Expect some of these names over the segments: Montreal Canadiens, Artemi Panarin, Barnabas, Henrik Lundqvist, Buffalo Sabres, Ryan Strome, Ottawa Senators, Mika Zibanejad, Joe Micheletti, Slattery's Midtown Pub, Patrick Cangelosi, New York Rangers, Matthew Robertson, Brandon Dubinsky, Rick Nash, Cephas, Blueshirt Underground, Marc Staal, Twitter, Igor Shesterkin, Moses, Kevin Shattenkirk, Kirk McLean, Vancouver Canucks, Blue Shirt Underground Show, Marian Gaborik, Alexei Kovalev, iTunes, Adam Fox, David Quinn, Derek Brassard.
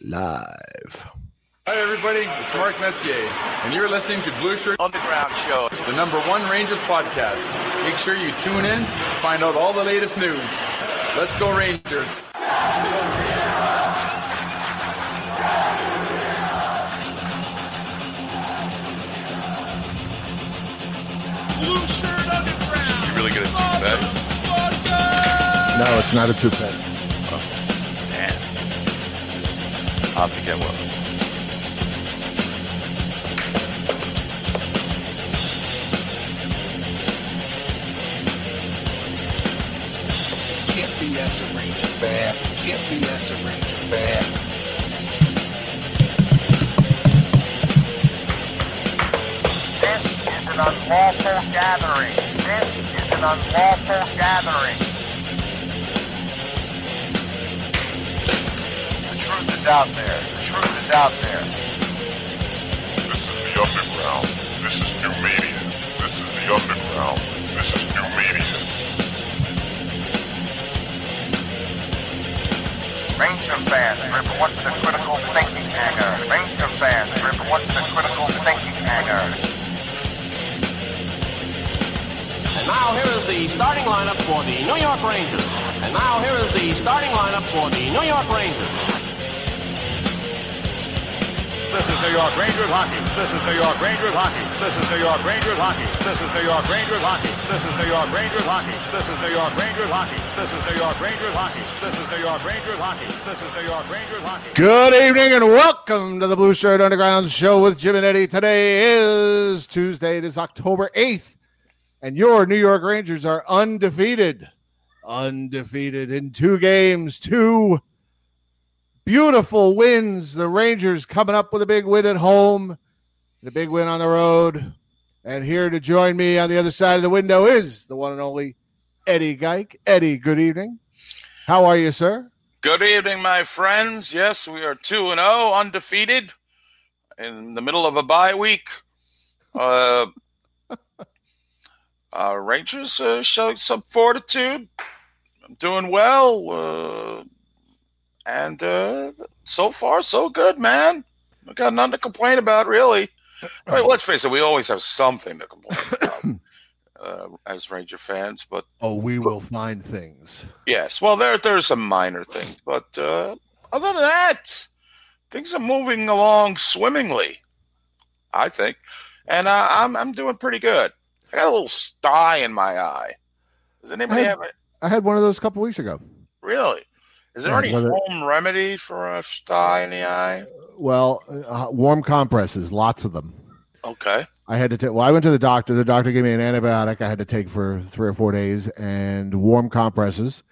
live. Hi, everybody. It's Mark Messier, and you're listening to Blue Shirt Underground Show, the #1 Rangers podcast. Make sure you tune in to find out all the latest news. Let's go, Rangers. Blue Shirt Underground. You really good at toupee? No, it's not a toupee. Oh, damn. I'll have to get one. Can't BS a Ranger fan. Can't BS a Ranger fan. This is an unlawful gathering. This is an unlawful gathering. The truth is out there. The truth is out there. This is the underground. This is new media. This is the underground. This is new media. Ranger fans, report to the critical thinking hangar. Ranger fans, report to the critical thinking hangar. And now here is the starting lineup for the New York Rangers. And now here is the starting lineup for the New York Rangers. This is New York Rangers hockey. This is New York Rangers hockey. This is New York Rangers hockey. This is New York Rangers hockey. This is New York Rangers hockey. This is New York Rangers hockey. This is New York Rangers hockey. This is New York Rangers hockey. This is New York Rangers hockey. Good evening and welcome to the Blue Shirt Underground Show with Jim and Eddie. Today is Tuesday. It is October 8th, and your New York Rangers are undefeated. Undefeated in two games, two beautiful wins. The Rangers coming up with a big win at home, and a big win on the road. And here to join me on the other side of the window is the one and only Eddie Geik. Eddie, good evening. How are you, sir? Good evening, my friends. Yes, we are 2-0, undefeated, in the middle of a bye week. Rangers showed some fortitude. I'm doing well. And so far, so good, man. I got nothing to complain about, really. I mean, let's face it, we always have something to complain about as Ranger fans. But we will find things. Yes. Well, there are some minor things. But other than that, things are moving along swimmingly, I think. And I'm doing pretty good. I got a little sty in my eye. Does anybody have it? I had one of those a couple weeks ago. Really? Is there any home remedy for a sty in the eye? Well, warm compresses, lots of them. Okay. I had to take. Well, I went to the doctor. The doctor gave me an antibiotic I had to take for 3 or 4 days, and warm compresses.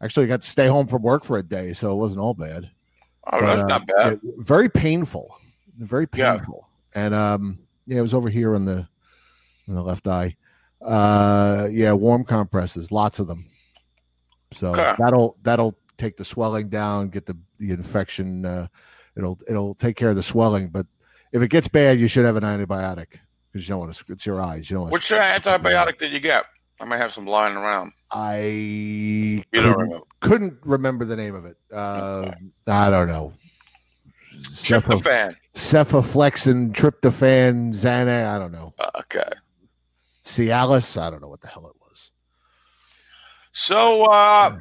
Actually, I got to stay home from work for a day, so it wasn't all bad. Oh, but that's not bad. Very painful. Very painful. Yeah. And it was over here on the left eye. Warm compresses, lots of them. So okay. That'll take the swelling down, get the infection. It'll take care of the swelling, but if it gets bad, you should have an antibiotic because you don't want to. It's your eyes. You don't. Which antibiotic did you get? I might have some lying around. I couldn't remember the name of it. Okay. I don't know. Tryptophan, Cefaflexin, Tryptophan, Xanax. I don't know. Okay. Cialis. I don't know what the hell it was. So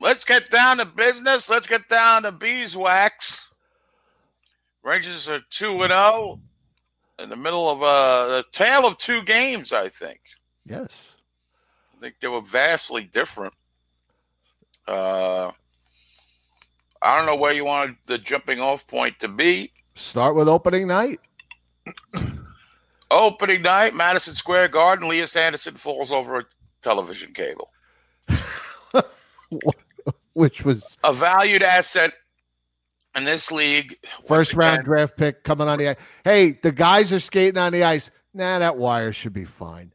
let's get down to business. Let's get down to beeswax. Rangers are 2-0 in the middle of a tale of two games, I think. Yes. I think they were vastly different. I don't know where you wanted the jumping off point to be. Start with opening night. Opening night, Madison Square Garden, Leah Sanderson falls over a television cable. Which was a valued asset. In this league, first round draft pick coming on the ice. Hey, the guys are skating on the ice. Nah, that wire should be fine.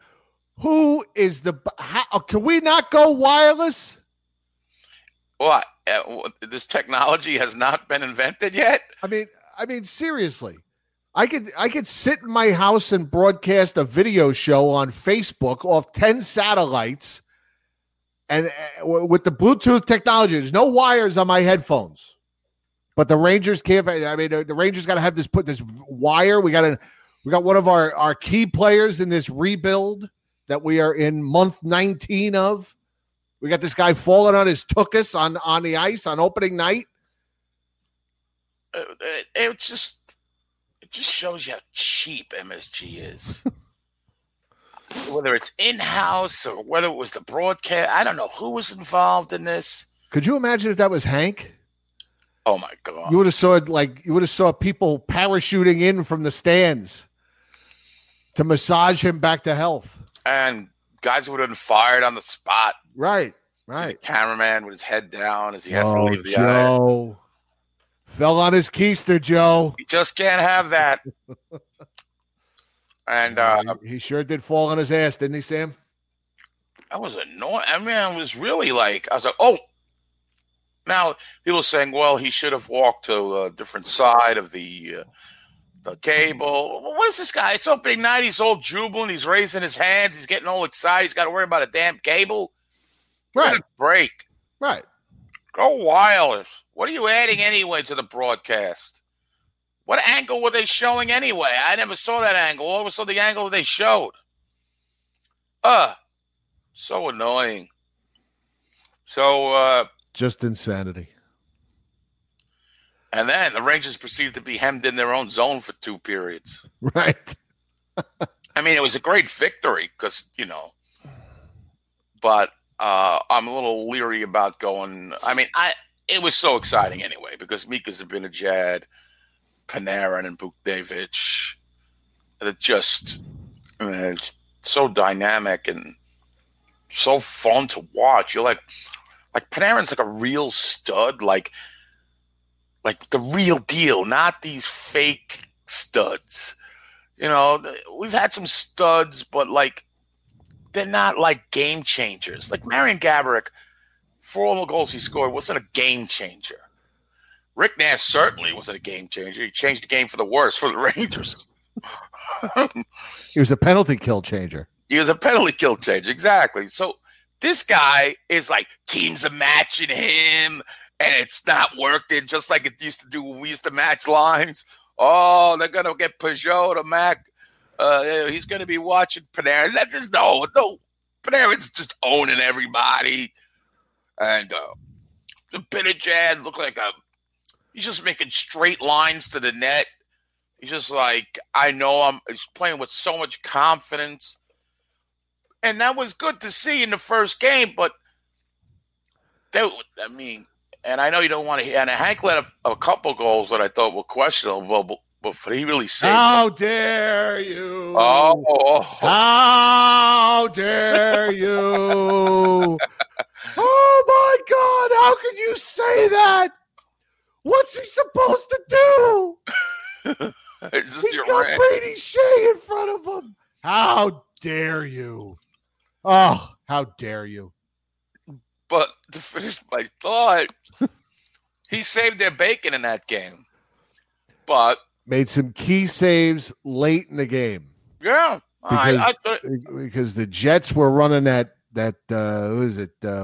Who is the? How, can we not go wireless? What? This technology has not been invented yet. I mean, seriously, I could sit in my house and broadcast a video show on Facebook off 10 satellites, and with the Bluetooth technology, there's no wires on my headphones. But the Rangers can't. I mean, the Rangers got to have this, put this wire. We got one of our key players in this rebuild that we are in month 19 of. We got this guy falling on his tuchus on the ice on opening night. It just shows you how cheap MSG is. Whether it's in-house or whether it was the broadcast, I don't know who was involved in this. Could you imagine if that was Hank? Oh my God! You would have saw people parachuting in from the stands to massage him back to health, and guys would have been fired on the spot. Right. The cameraman with his head down as he has to leave the Joe. Eye. Fell on his keister, Joe. You just can't have that. And he sure did fall on his ass, didn't he, Sam? I was annoyed. I mean, I was like, oh. Now, people are saying, well, he should have walked to a different side of the cable. Well, what is this guy? It's opening night. He's all jubilant. He's raising his hands. He's getting all excited. He's got to worry about a damn cable. Right. Get a break. Right. Go wild. What are you adding anyway to the broadcast? What angle were they showing anyway? I never saw that angle. I always saw the angle they showed. So annoying. So, just insanity. And then the Rangers proceeded to be hemmed in their own zone for two periods. Right. I mean, it was a great victory because, but I'm a little leery about going. I mean, it was so exciting anyway because Mika Zibanejad, Panarin, and Buchnevich, they're just so dynamic and so fun to watch. You're like Panarin's like a real stud, like the real deal, not these fake studs. We've had some studs, but they're not like game changers. Like Marian Gaborik, for all the goals he scored, wasn't a game changer. Rick Nash certainly wasn't a game changer. He changed the game for the worse for the Rangers. He was a penalty kill changer. Exactly. So this guy is like teams are matching him, and it's not working just like it used to do when we used to match lines. Oh, they're going to get Peugeot to Mac. He's going to be watching Panarin. No, Panarin's just owning everybody. And the Zibanejad looked like he's just making straight lines to the net. He's just like, he's playing with so much confidence. And that was good to see in the first game, but and I know you don't want to hear. And Hank let a couple goals that I thought were questionable, but he really saved. How dare you? Oh, how dare you? Oh my God! How could you say that? What's he supposed to do? He's got Brady Skjei in front of him. How dare you? Oh, how dare you? But to finish my thought, he saved their bacon in that game. But made some key saves late in the game. Yeah. Because the Jets were running that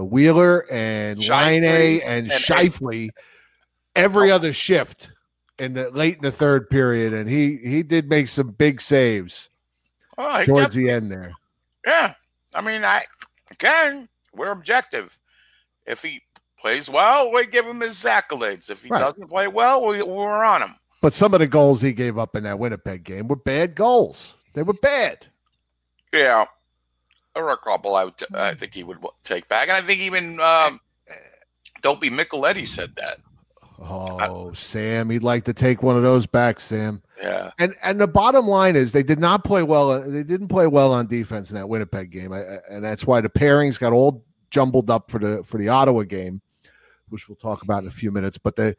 Wheeler and Laine and Scheifele every other shift late in the third period, and he did make some big saves. Oh, towards the end there. Yeah. I mean, we're objective. If he plays well, we give him his accolades. If he doesn't play well, we're on him. But some of the goals he gave up in that Winnipeg game were bad goals. They were bad. Yeah. Or a couple I think he would take back. And I think even Dopey Micheletti said that. Oh, Sam, he'd like to take one of those back, Sam. Yeah. And the bottom line is they did not play well. They didn't play well on defense in that Winnipeg game. And that's why the pairings got all jumbled up for the Ottawa game, which we'll talk about in a few minutes. But the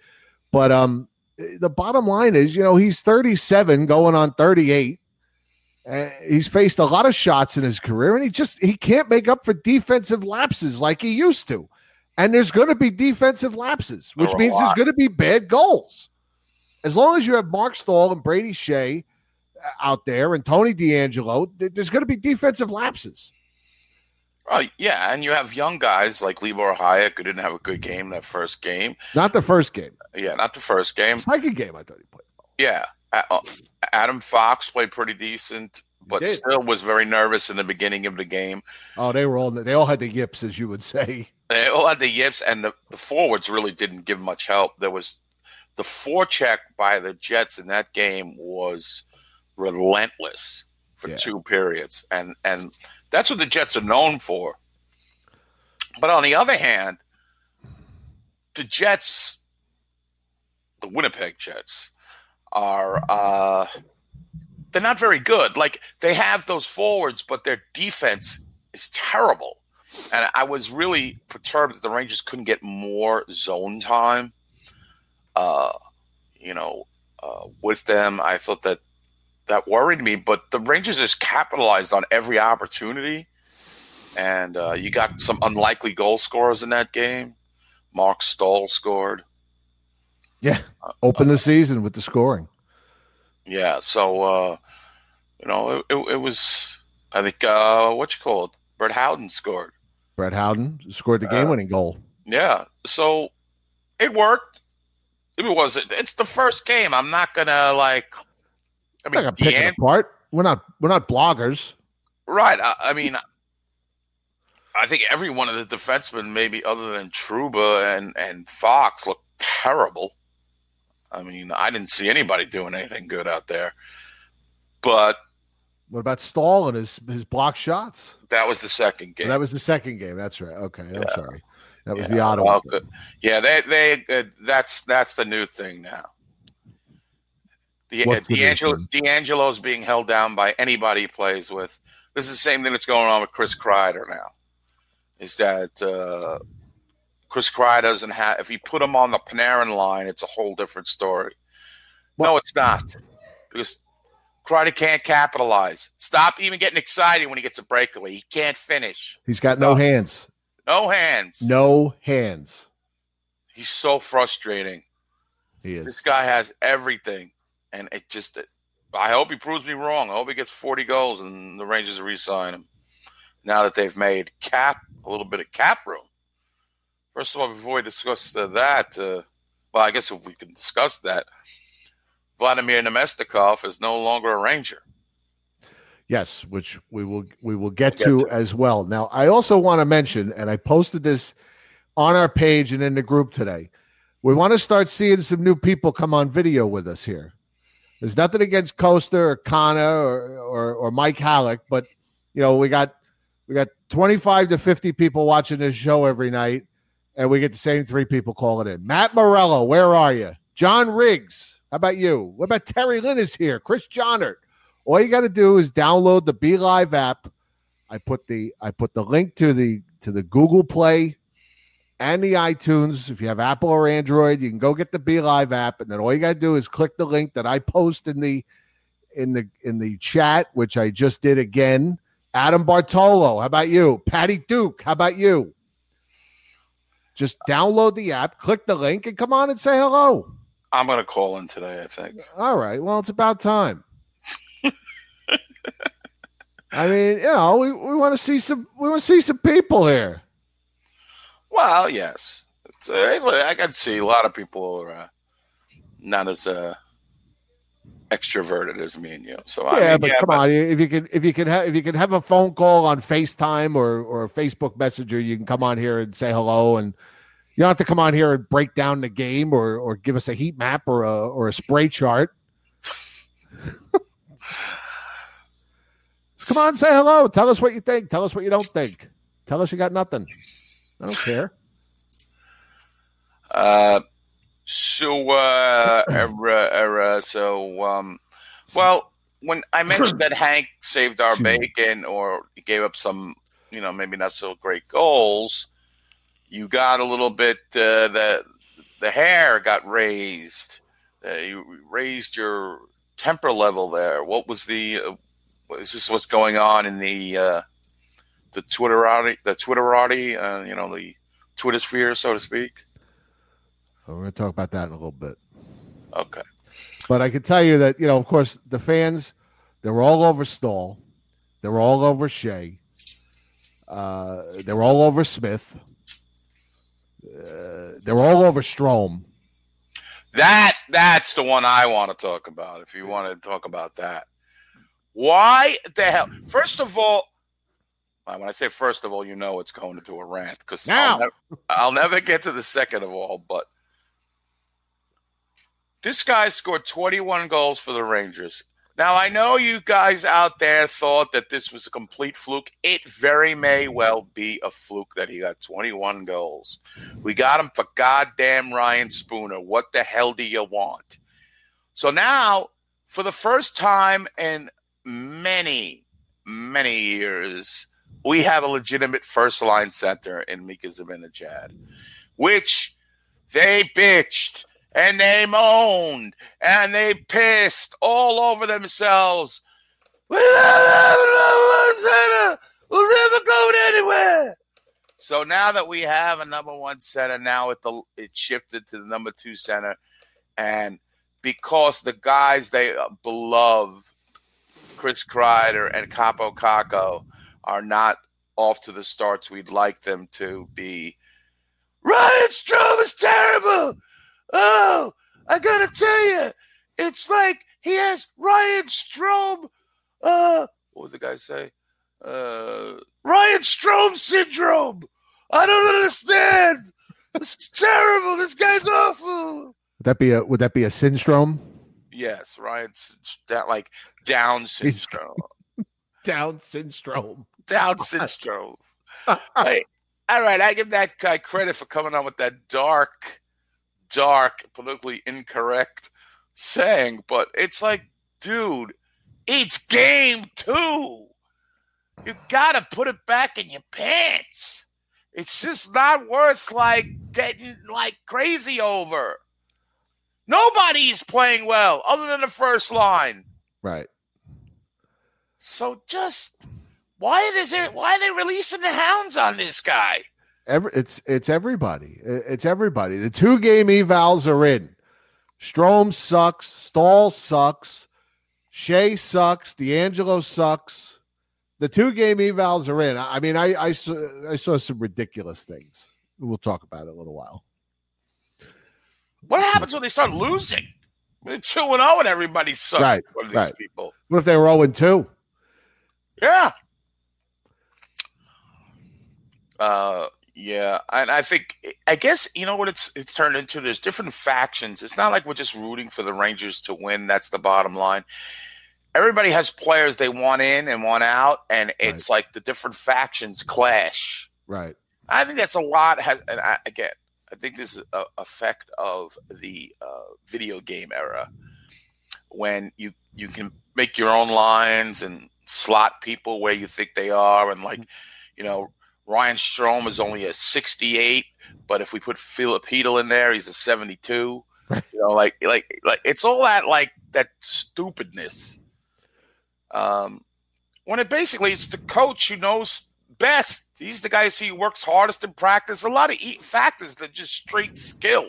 bottom line is, he's 37 going on 38. He's faced a lot of shots in his career, and he can't make up for defensive lapses like he used to. And there's going to be defensive lapses, which means there's going to be bad goals. As long as you have Marc Staal and Brady Skjei out there and Tony DeAngelo, there's going to be defensive lapses. Well, yeah, and you have young guys like Libor Hájek, who didn't have a good game that first game. Not the first game. Yeah, not the first game. Second game, I thought he played well. Yeah. Adam Fox played pretty decent, but still was very nervous in the beginning of the game. Oh, they all had the yips, as you would say. They all had the yips, and the forwards really didn't give much help. There was the forecheck by the Jets in that game was relentless for two periods, and that's what the Jets are known for. But on the other hand, the Winnipeg Jets are they're not very good. Like, they have those forwards, but their defense is terrible. And I was really perturbed that the Rangers couldn't get more zone time, with them. I thought that worried me, but the Rangers just capitalized on every opportunity. And you got some unlikely goal scorers in that game. Marc Staal scored. Yeah, opened the season with the scoring. Yeah, so, it was, I think, Brett Howden scored. Brett Howden scored the game-winning goal. Yeah, so it worked. It's the first game. I'm not going to, I'm not going to pick it apart. We're not bloggers. Right. I think every one of the defensemen, maybe other than Trouba and Fox, looked terrible. I mean, I didn't see anybody doing anything good out there. But what about Staal and his block shots? That was the second game. That's right. Okay, I'm sorry. That was the Ottawa game. Yeah, they that's the new thing now. DeAngelo's being held down by anybody he plays with. This is the same thing that's going on with Chris Kreider now. Is that Chris Kreider doesn't have – if you put him on the Panarin line, it's a whole different story. Well, no, it's not, because Kreider can't capitalize. Stop even getting excited when he gets a breakaway. He can't finish. He's got no hands. He's so frustrating. He is. This guy has everything. And it just – I hope he proves me wrong. I hope he gets 40 goals and the Rangers re-sign him now that they've made a little bit of cap room. First of all, before we discuss that, I guess if we can discuss that, Vladimir Namestnikov is no longer a Ranger. Yes, which we will get to as well. Now, I also want to mention, and I posted this on our page and in the group today, we want to start seeing some new people come on video with us here. There's nothing against Costa or Connor or Mike Hájek, but we got 25 to 50 people watching this show every night, and we get the same three people calling in. Matt Morello, where are you? John Riggs, how about you? What about Terry Lynn is here? Chris Johnert. All you got to do is download the Be Live app. I put the link to the Google Play and the iTunes. If you have Apple or Android, you can go get the Be Live app, and then all you got to do is click the link that I post in the chat, which I just did again. Adam Bartolo, how about you? Patty Duke, how about you? Just download the app, click the link, and come on and say hello. I'm going to call in today, I think. All right. Well, it's about time. I mean, we want to see some. We want to see some people here. Well, yes, I can see a lot of people are not as extroverted as me and you. So on, if you can have a phone call on FaceTime or Facebook Messenger, you can come on here and say hello, and you don't have to come on here and break down the game or give us a heat map or a spray chart. Come on, say hello. Tell us what you think. Tell us what you don't think. Tell us you got nothing. I don't care. When I mentioned that Hank saved our bacon or gave up some, maybe not so great goals, you got a little bit, the hair got raised. You raised your temper level there. What was the, is this what's going on in the Twitterati, the Twitter sphere, so to speak? Well, we're going to talk about that in a little bit. Okay. But I can tell you that, of course, the fans, they were all over Staal. They were all over Skjei. They were all over Smith. They were all over Strome. That's the one I want to talk about, if you want to talk about that. Why the hell? First of all, when I say first of all, you know it's going into a rant, because I'll never get to the second of all, but this guy scored 21 goals for the Rangers. Now, I know you guys out there thought that this was a complete fluke. It very may well be a fluke that he got 21 goals. We got him for goddamn Ryan Spooner. What the hell do you want? So now, for the first time in many, many years, we have a legitimate first-line center in Mika Zibanejad, which they bitched and they moaned and they pissed all over themselves. We'll never go anywhere. So now that we have a number one center, now it shifted to the number two center, and because the guys they love, Chris Kreider and Kaapo Kakko, are not off to the starts we'd like them to be. Ryan Strome is terrible. Oh, I got to tell you, it's like he has Ryan Strome. What was the guy say? Ryan Strome syndrome. I don't understand. This is terrible. This guy's awful. Would that be a syndrome? Yes, Ryan's that like Down syndrome. Down syndrome. Hey, all right, I give that guy credit for coming on with that dark, politically incorrect saying, but it's like, dude, it's game two. You got to put it back in your pants. It's just not worth, getting, crazy over. Nobody's playing well other than the first line. Right. So just why are they releasing the hounds on this guy? It's everybody. The two game evals are in. Strome sucks, Staal sucks, Skjei sucks, DeAngelo sucks. The two game evals are in. I mean, I saw some ridiculous things. We'll talk about it in a little while. What happens when they start losing? They're 2-0 and everybody sucks. Right, one of these people. What if they were 0-2? Yeah. Yeah. And I guess, you know what it's turned into? There's different factions. It's not like we're just rooting for the Rangers to win. That's the bottom line. Everybody has players they want in and want out. And it's like the different factions clash. Right. I think that's a lot. I think this is an effect of the video game era when you can make your own lines and slot people where you think they are, and Ryan Strome is only a 68, but if we put Philip Hedel in there, he's a 72. Right. It's all that stupidness. When it's the coach who knows best. He's the guy who works hardest in practice. A lot of factors that just straight skill.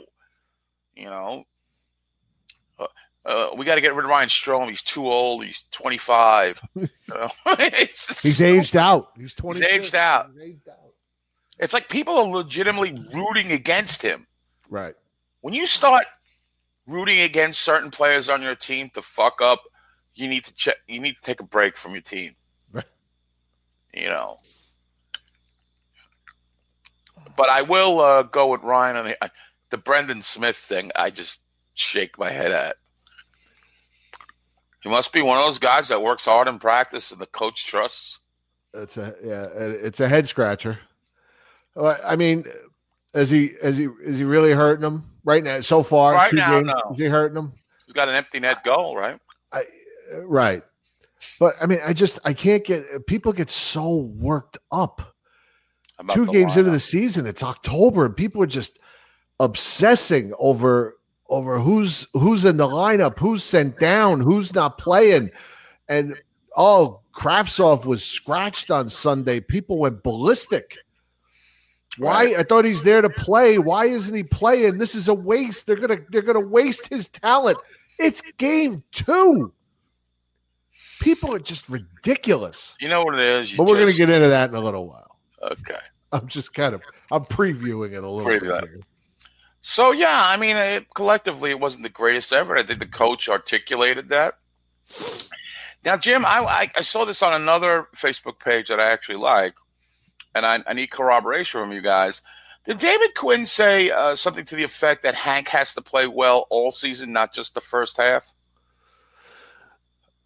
We got to get rid of Ryan Strome. He's too old. He's 25. He's aged out. He's 20. He's aged out. It's like people are legitimately rooting against him. Right. When you start rooting against certain players on your team to fuck up, you need to check. You need to take a break from your team. Right. But I will go with Ryan on the Brendan Smith thing. I just shake my head at. He must be one of those guys that works hard in practice and the coach trusts. It's a head scratcher. I mean, is he really hurting him right now? So far, right now, no. Is he hurting him? He's got an empty net goal, right? Right. But I mean, I can't get people get so worked up. Two games into the season, it's October, and people are just obsessing over who's in the lineup, who's sent down, who's not playing. And, Kravtsov was scratched on Sunday. People went ballistic. Why? I thought he's there to play. Why isn't he playing? This is a waste. They're gonna waste his talent. It's game two. People are just ridiculous. You know what it is? But we're going to get into that in a little while. Okay. I'm just kind of I'm previewing it a little bit here. So, yeah, I mean, collectively, it wasn't the greatest ever. I think the coach articulated that. Now, Jim, I saw this on another Facebook page that I actually like, and I need corroboration from you guys. Did David Quinn say something to the effect that Hank has to play well all season, not just the first half?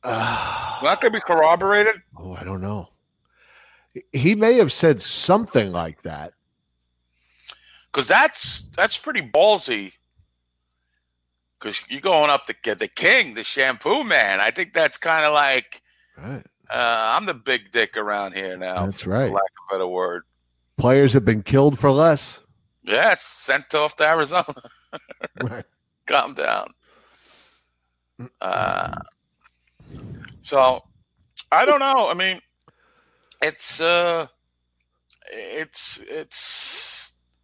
Not going to be corroborated? Oh, I don't know. He may have said something like that. Because that's pretty ballsy. Because you're going up to get the king, the shampoo man. I think that's kind of like, right. I'm the big dick around here now. That's right. For lack of a better word. Players have been killed for less. Yes, sent off to Arizona. Right. Calm down. So, I don't know. I mean, it's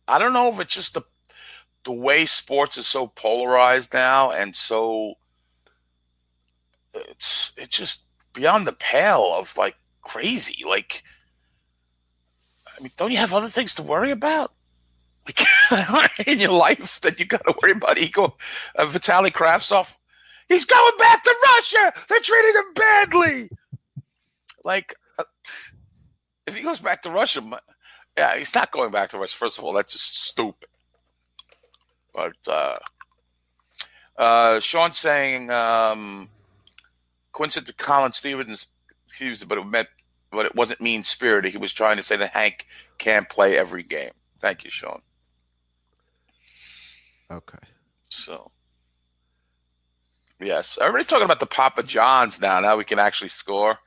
I don't know if it's just the way sports is so polarized now, and so it's just beyond the pale of like crazy. Like, I mean, don't you have other things to worry about like, in your life that you got to worry about? Ego, Vitaly Kravtsov, he's going back to Russia. They're treating him badly. Like, if he goes back to Russia, yeah, he's not going back to Russia. First of all, that's just stupid. But Sean's saying Quinn said to Colin Stevens, but it meant. But it wasn't mean-spirited. He was trying to say that Hank can't play every game. Thank you, Sean. Okay. So, yes. Everybody's talking about the Papa Johns now. Now we can actually score.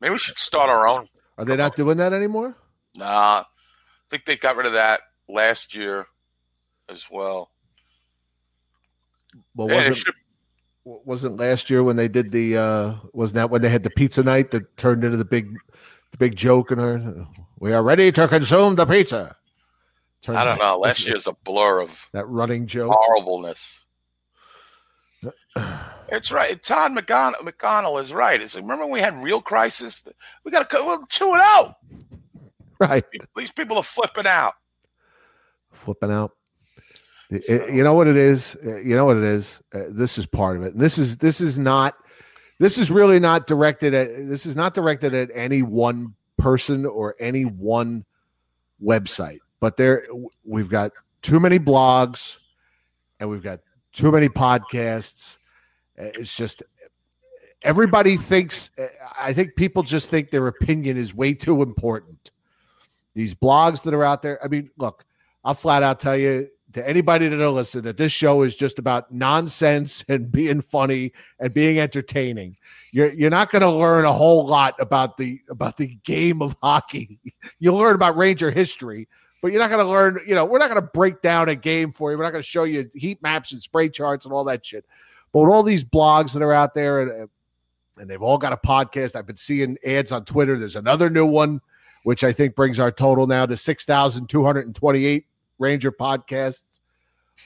Maybe we should start our own. Are they not doing that anymore? Nah. I think they got rid of that last year as well. Well, yeah, wasn't last year when they did the wasn't that when they had the pizza night that turned into the big joke and we are ready to consume the pizza. I don't know. Last year's a blur of that running joke horribleness. It's right. Todd McConnell is right. It's like, remember when we had real crisis? We got to go 2-0. Right. These people are flipping out. Flipping out. You know what it is? This is part of it. And this is really not directed at any one person or any one website. But we've got too many blogs and we've got too many podcasts. It's just everybody thinks, I think people just think their opinion is way too important. These blogs that are out there. I mean, look, I'll flat out tell you, to anybody that don't listen, that this show is just about nonsense and being funny and being entertaining. You're not going to learn a whole lot about the game of hockey. You'll learn about Ranger history, but you're not going to learn. You know, we're not going to break down a game for you. We're not going to show you heat maps and spray charts and all that shit. But with all these blogs that are out there, and they've all got a podcast. I've been seeing ads on Twitter. There's another new one, which I think brings our total now to 6,228. Ranger podcasts,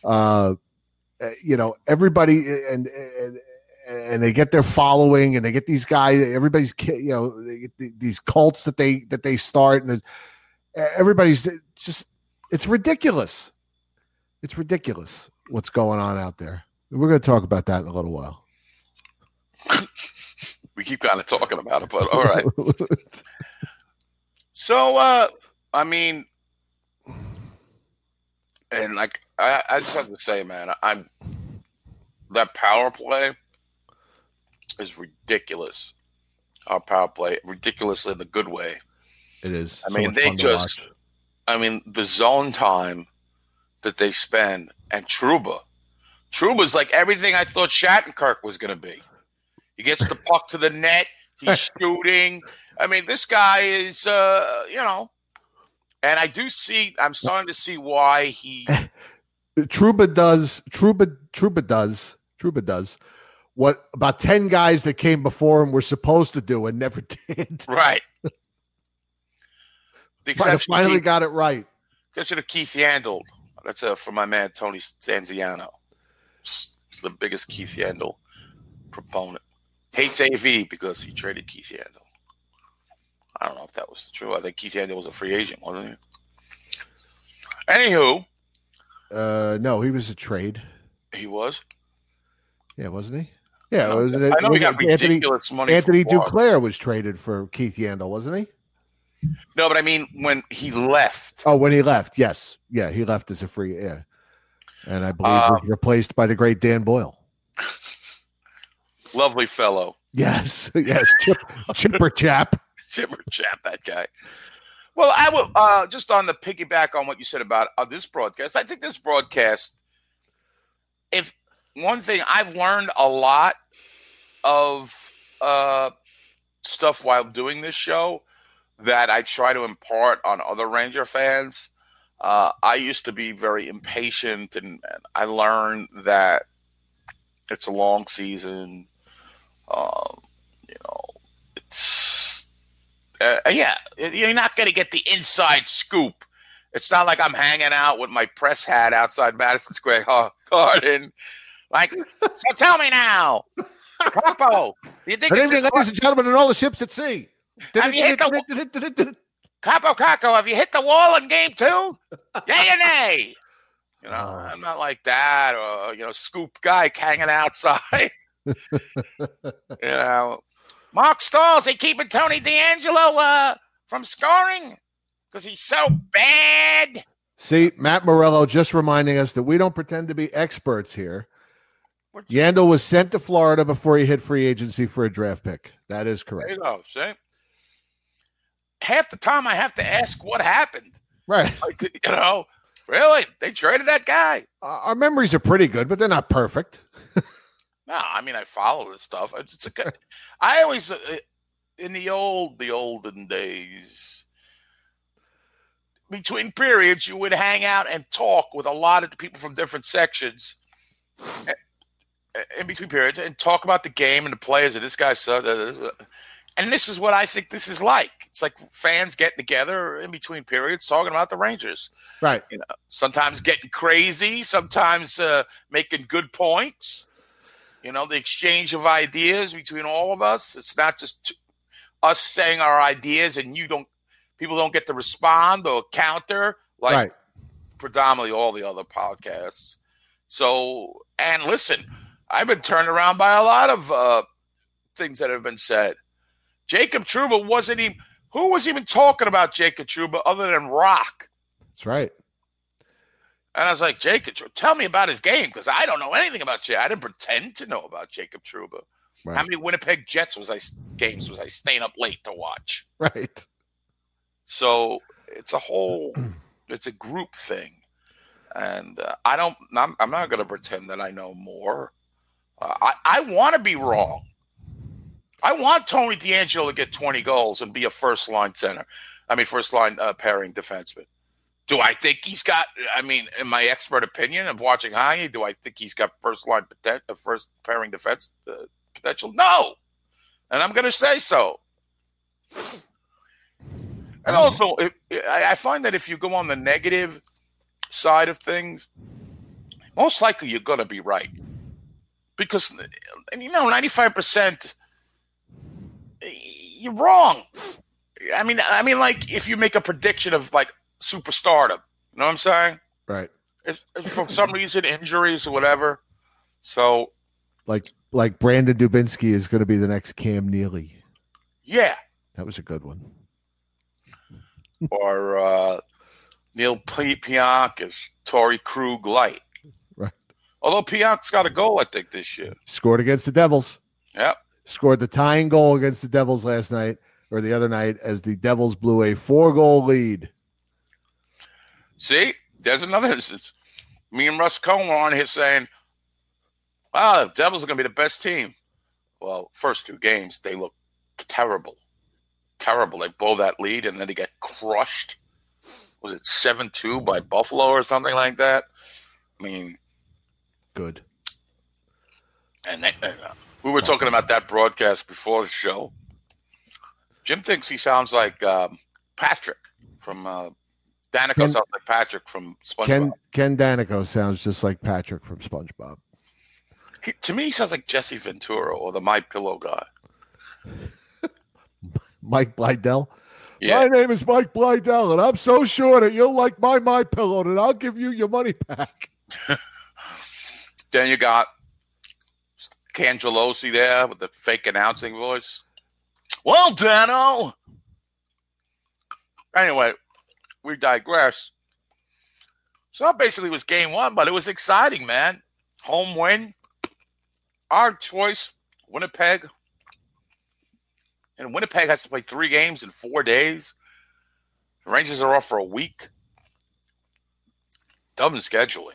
you know, everybody and they get their following and they get these guys, everybody's, you know, they get these cults that they start, and everybody's just, it's ridiculous. It's ridiculous what's going on out there. We're going to talk about that in a little while. We keep kind of talking about it, but all right. So, I mean, and like I just have to say, man, that power play is ridiculous. Our power play, ridiculous in a good way. It is. I mean, they just, I mean, the zone time that they spend, and Trouba's like everything I thought Shattenkirk was going to be. He gets the puck to the net. He's shooting. I mean, this guy is, you know. And I'm starting to see why he Trouba does what about 10 guys that came before him were supposed to do and never did. Right. Finally got it right. Exception of Keith Yandel. That's for my man Tony Stanziano. He's the biggest Keith Yandel proponent. Hates AV because he traded Keith Yandel. I don't know if that was true. I think Keith Yandel was a free agent, wasn't he? Anywho. No, he was a trade. He was? Yeah, wasn't he? Yeah, I know he got ridiculous money. Anthony Duclair was traded for Keith Yandel, wasn't he? No, but I mean when he left. Oh, when he left, yes. Yeah, he left as a free. Yeah. And I believe was replaced by the great Dan Boyle. Lovely fellow. Yes, yes. Chipper chap. Chipper chap, that guy. Well, I will just on the piggyback on what you said about this broadcast. I think this broadcast, if one thing I've learned a lot of stuff while doing this show that I try to impart on other Ranger fans. I used to be very impatient, and I learned that it's a long season. You know, it's yeah. You're not going to get the inside scoop. It's not like I'm hanging out with my press hat outside Madison Square Garden. Like, so tell me now, Kaapo. Good evening, ladies and gentlemen, and all the ships at sea. Have you hit the Kaapo Kakko? Have you hit the wall in Game 2? Yay or nay? You know, I'm not like that, or you know, scoop guy hanging outside. You know, Marc Staal, they keeping Tony DeAngelo from scoring because he's so bad. See, Matt Morello just reminding us that we don't pretend to be experts here. Yandel was sent to Florida before he hit free agency for a draft pick. That is correct. There you go. See? Half the time I have to ask what happened. Right. Like, you know, really? They traded that guy? Our memories are pretty good, but they're not perfect. No, I mean, I follow this stuff. It's a good, I always, in the olden days, between periods, you would hang out and talk with a lot of the people from different sections. And, in between periods, and talk about the game and the players and this guy sucked. And this is what I think this is like. It's like fans getting together in between periods talking about the Rangers. Right. You know, sometimes getting crazy, sometimes making good points. You know, the exchange of ideas between all of us. It's not just us saying our ideas and you don't – people don't get to respond or counter like right. Predominantly all the other podcasts. So – and listen – I've been turned around by a lot of things that have been said. Jacob Trouba wasn't even – who was even talking about Jacob Trouba other than Rock? That's right. And I was like, Jacob Trouba, tell me about his game because I don't know anything about Jacob. I didn't pretend to know about Jacob Trouba. Right. How many Winnipeg Jets games was I staying up late to watch? Right. So it's a whole – it's a group thing. And I don't – I'm not going to pretend that I know more. I want to be wrong. I want Tony DeAngelo to get 20 goals and be a first-line center. I mean, first-line pairing defenseman. Do I think he's got – I mean, in my expert opinion of watching hockey, do I think he's got first-line first-pairing defense potential? No. And I'm going to say so. And also, I find that if you go on the negative side of things, most likely you're going to be right. Because, you know, 95%, you're wrong. I mean, like, if you make a prediction of, like, superstardom, you know what I'm saying? Right. If for some reason, injuries or whatever. So. Like Brandon Dubinsky is going to be the next Cam Neely. Yeah. That was a good one. Or Neil Pionk is Torrey Krug light. Although Pionk's got a goal, I think, this year. Scored against the Devils. Yep. Scored the tying goal against the Devils last night, or the other night, as the Devils blew a 4-goal lead. See? There's another instance. Me and Russ Cohen were on here saying, wow, the Devils are going to be the best team. Well, first two games, they look terrible. Terrible. They blow that lead, and then they get crushed. Was it 7-2 by Buffalo or something like that? I mean... Good. And we were talking about that broadcast before the show. Jim thinks he sounds like Patrick from Danico. Sounds like Patrick from SpongeBob. Ken Danico sounds just like Patrick from SpongeBob. To me, he sounds like Jesse Ventura or the My Pillow guy. Mike Blydell. My name is Mike Blydell, and I'm so sure that you'll like my MyPillow, and I'll give you your money back. Then you got Cangelosi there with the fake announcing voice. Well, Dano. Anyway, we digress. So that basically was game one, but it was exciting, man. Home win. Our choice, Winnipeg. And Winnipeg has to play 3 games in 4 days. The Rangers are off for a week. Dumb scheduling.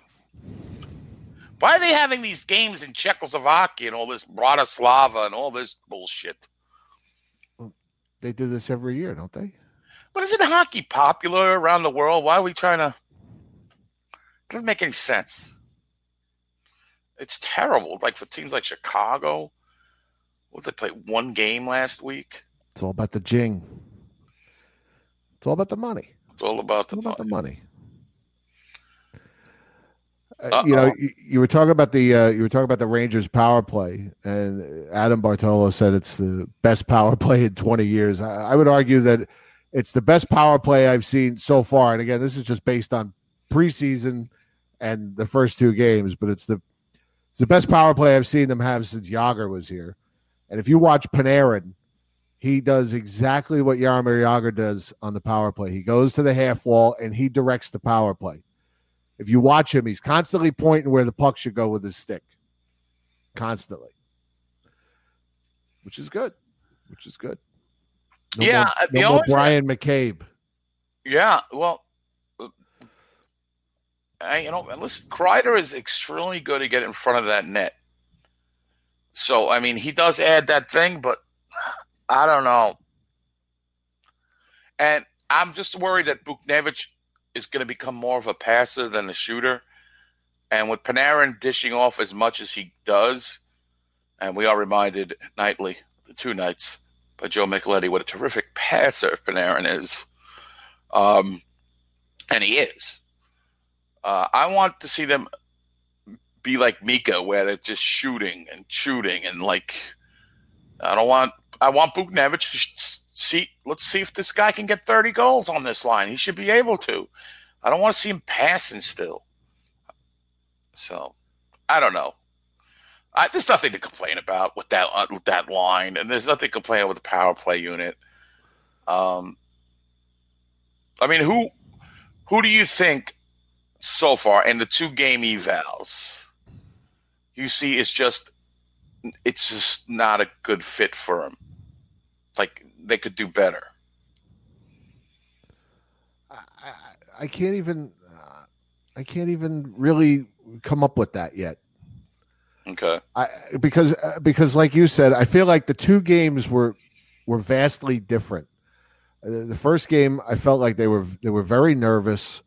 Why are they having these games in Czechoslovakia and all this Bratislava and all this bullshit? Well, they do this every year, don't they? But isn't hockey popular around the world? Why are we trying to... It doesn't make any sense. It's terrible. Like for teams like Chicago, they played 1 game last week. It's all about the jing. It's all about the money. It's all about the, money. You know, you were talking about the Rangers power play, and Adam Bartolo said it's the best power play in 20 years. I would argue that it's the best power play I've seen so far. And again, this is just based on preseason and the first 2 games, but it's the best power play I've seen them have since Jágr was here. And if you watch Panarin, he does exactly what Jaromir Jágr does on the power play. He goes to the half wall and he directs the power play. If you watch him, he's constantly pointing where the puck should go with his stick. Constantly. Which is good. No yeah. More, no more Brian McCabe. Yeah, well, listen, Kreider is extremely good to get in front of that net. So, I mean, he does add that thing, but I don't know. And I'm just worried that Buchnevich is going to become more of a passer than a shooter. And with Panarin dishing off as much as he does, and we are reminded nightly, the 2 nights, by Joe Micheletti, what a terrific passer Panarin is. And he is. I want to see them be like Mika, where they're just shooting and like I want Buchnevich to see. Let's see if this guy can get 30 goals on this line. He should be able to. I don't want to see him passing still. So I don't know. There's nothing to complain about with that line, and there's nothing to complain with the power play unit. I mean, who do you think so far in the 2 game evals? You see, it's just not a good fit for them. Like, they could do better. I can't even really come up with that yet. Okay. Because like you said, I feel like the 2 games were vastly different. The first game, I felt like they were very nervous.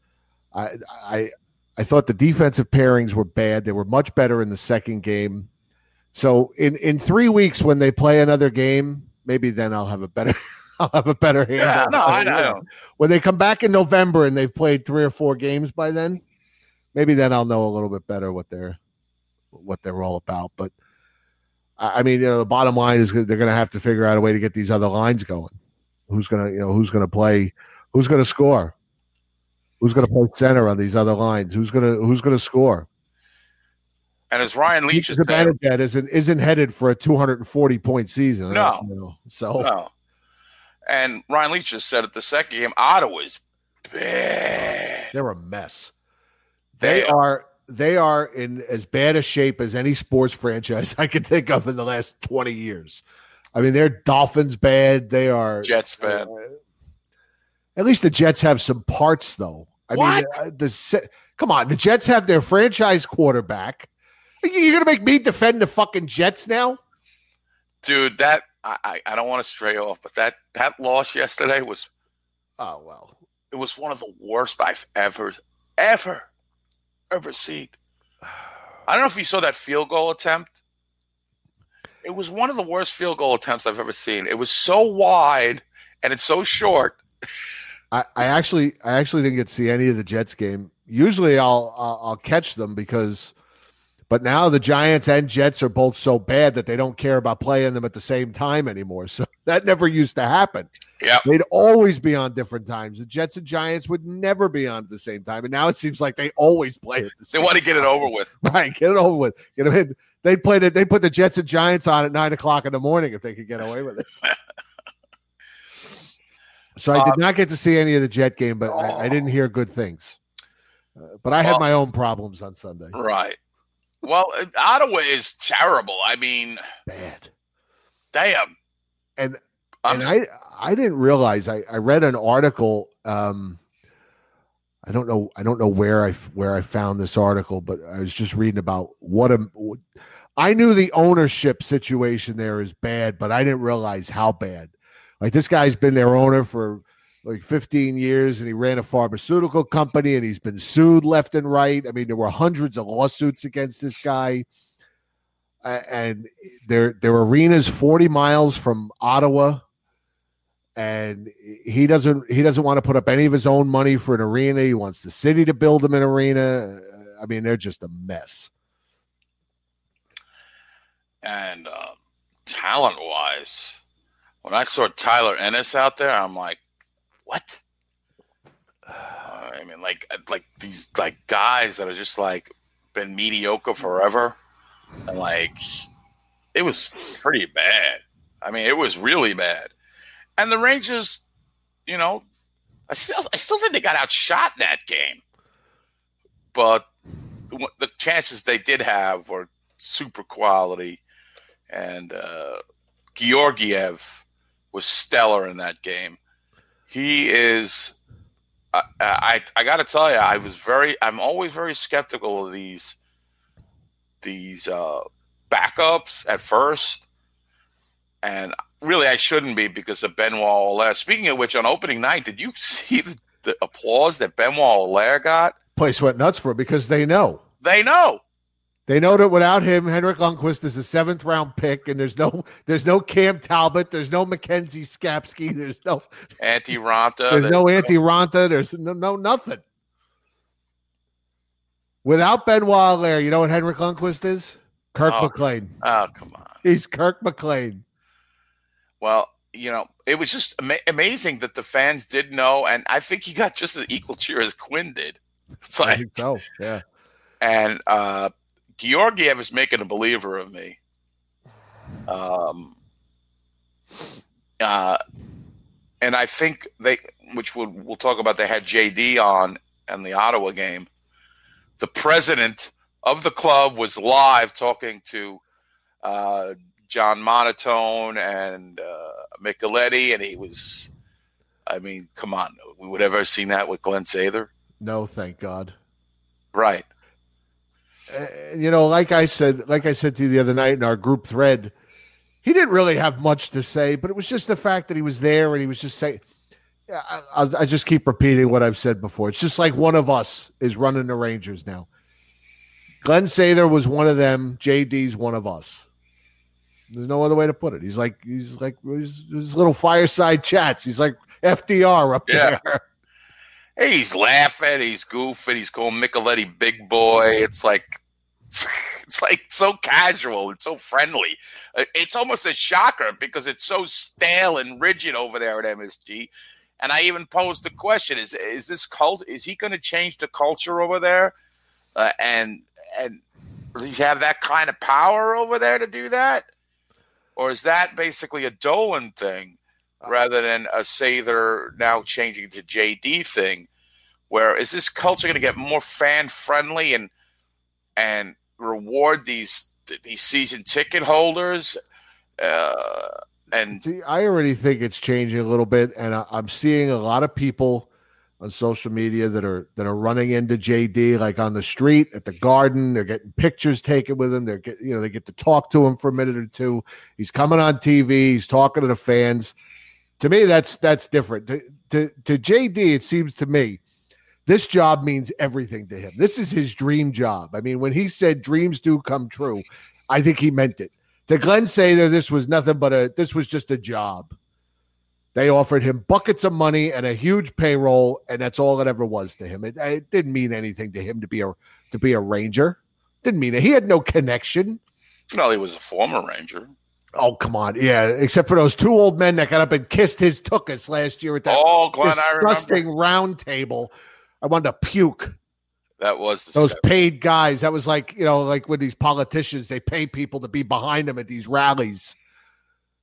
I thought the defensive pairings were bad. They were much better in the second game. So in 3 weeks when they play another game, maybe then I'll have a better handle. Yeah, no, I know. When they come back in November and they've played 3 or 4 games by then, maybe then I'll know a little bit better what they're all about. But I mean, you know, the bottom line is they're going to have to figure out a way to get these other lines going. Who's going to play? Who's going to score? Who's going to play center on these other lines? Who's going to score? And as Ryan Leach is saying, isn't headed for a 240-point season. No, no. And Ryan Leach just said at the second game, Ottawa's bad. They're a mess. They are in as bad a shape as any sports franchise I could think of in the last 20 years. I mean, they're Dolphins bad. They are Jets bad. At least the Jets have some parts, though. Come on, the Jets have their franchise quarterback. You're going to make me defend the fucking Jets now? Dude, that I don't want to stray off, but that loss yesterday was – oh, well. It was one of the worst I've ever seen. I don't know if you saw that field goal attempt. It was one of the worst field goal attempts I've ever seen. It was so wide and it's so short. I actually didn't get to see any of the Jets game. Usually I'll catch them because But now the Giants and Jets are both so bad that they don't care about playing them at the same time anymore. So that never used to happen. Yeah, they'd always be on different times. The Jets and Giants would never be on at the same time. And now it seems like they always play it. They want to get it over with. Right, get it over with. You know, they played it. They put the Jets and Giants on at 9 o'clock in the morning if they could get away with it. So I did not get to see any of the Jet game, but I didn't hear good things. But I had my own problems on Sunday. Right. Well, Ottawa is terrible. I mean, bad. Damn. And I didn't realize. I read an article. I don't know where I found this article, but I was just reading about I knew the ownership situation there is bad, but I didn't realize how bad. Like, this guy's been their owner for like 15 years, and he ran a pharmaceutical company, and he's been sued left and right. I mean, there were hundreds of lawsuits against this guy. And their arena's 40 miles from Ottawa, and he doesn't want to put up any of his own money for an arena. He wants the city to build him an arena. I mean, they're just a mess. And talent-wise, when I saw Tyler Ennis out there, I'm like, what? I mean, like these like guys that are just like been mediocre forever. And like, it was pretty bad. I mean, it was really bad. And the Rangers, you know, I still think they got outshot in that game. But the chances they did have were super quality. And Georgiev was stellar in that game. He is. I got to tell you, I'm always very skeptical of these backups at first, and really I shouldn't be because of Benoit Allaire. Speaking of which, on opening night, did you see the applause that Benoit Allaire got? Place went nuts for it because they know that without him, Henrik Lundqvist is a 7th round pick, and there's no Cam Talbot, there's no Mackenzie Skapsky, there's no Antti Raanta, there's no nothing. Without Benoit Allaire, you know what Henrik Lundqvist is? Kirk McLean. Oh, come on. He's Kirk McLean. Well, you know, it was just amazing that the fans did know, and I think he got just as equal cheer as Quinn did. It's like, I think so, yeah. And Georgiev is making a believer of me. And I think we'll talk about, they had JD on in the Ottawa game. The president of the club was live talking to John Monotone and Micheletti, and he was, I mean, come on. We would have ever seen that with Glenn Sather? No, thank God. Right. You know, like I said to you the other night in our group thread, he didn't really have much to say, but it was just the fact that he was there and he was just saying – I just keep repeating what I've said before. It's just like one of us is running the Rangers now. Glenn Sather was one of them. JD's one of us. There's no other way to put it. He's like his little fireside chats. He's like FDR up there. Hey, he's laughing. He's goofing. He's calling Micheletti big boy. It's like so casual. It's so friendly. It's almost a shocker because it's so stale and rigid over there at MSG. And I even posed the question: Is this cult? Is he going to change the culture over there? And does he have that kind of power over there to do that, or is that basically a Dolan thing rather than a Sather now changing to JD thing? Where is this culture going to get more fan friendly and reward these season ticket holders? And see, I already think it's changing a little bit, and I'm seeing a lot of people on social media that are running into JD, like on the street, at the Garden. They're getting pictures taken with him. They get to talk to him for a minute or two. He's coming on TV. He's talking to the fans. To me, that's different. To JD, it seems to me, this job means everything to him. This is his dream job. I mean, when he said dreams do come true, I think he meant it. To Glenn Sather, this was nothing but this was just a job. They offered him buckets of money and a huge payroll, and that's all it ever was to him. It didn't mean anything to him to be a Ranger. Didn't mean it. He had no connection. Well, he was a former Ranger. Oh, come on. Yeah, except for those two old men that got up and kissed his tuchus last year at that disgusting round table. I wanted to puke. That was those paid guys. That was like, you know, like with these politicians, they pay people to be behind them at these rallies.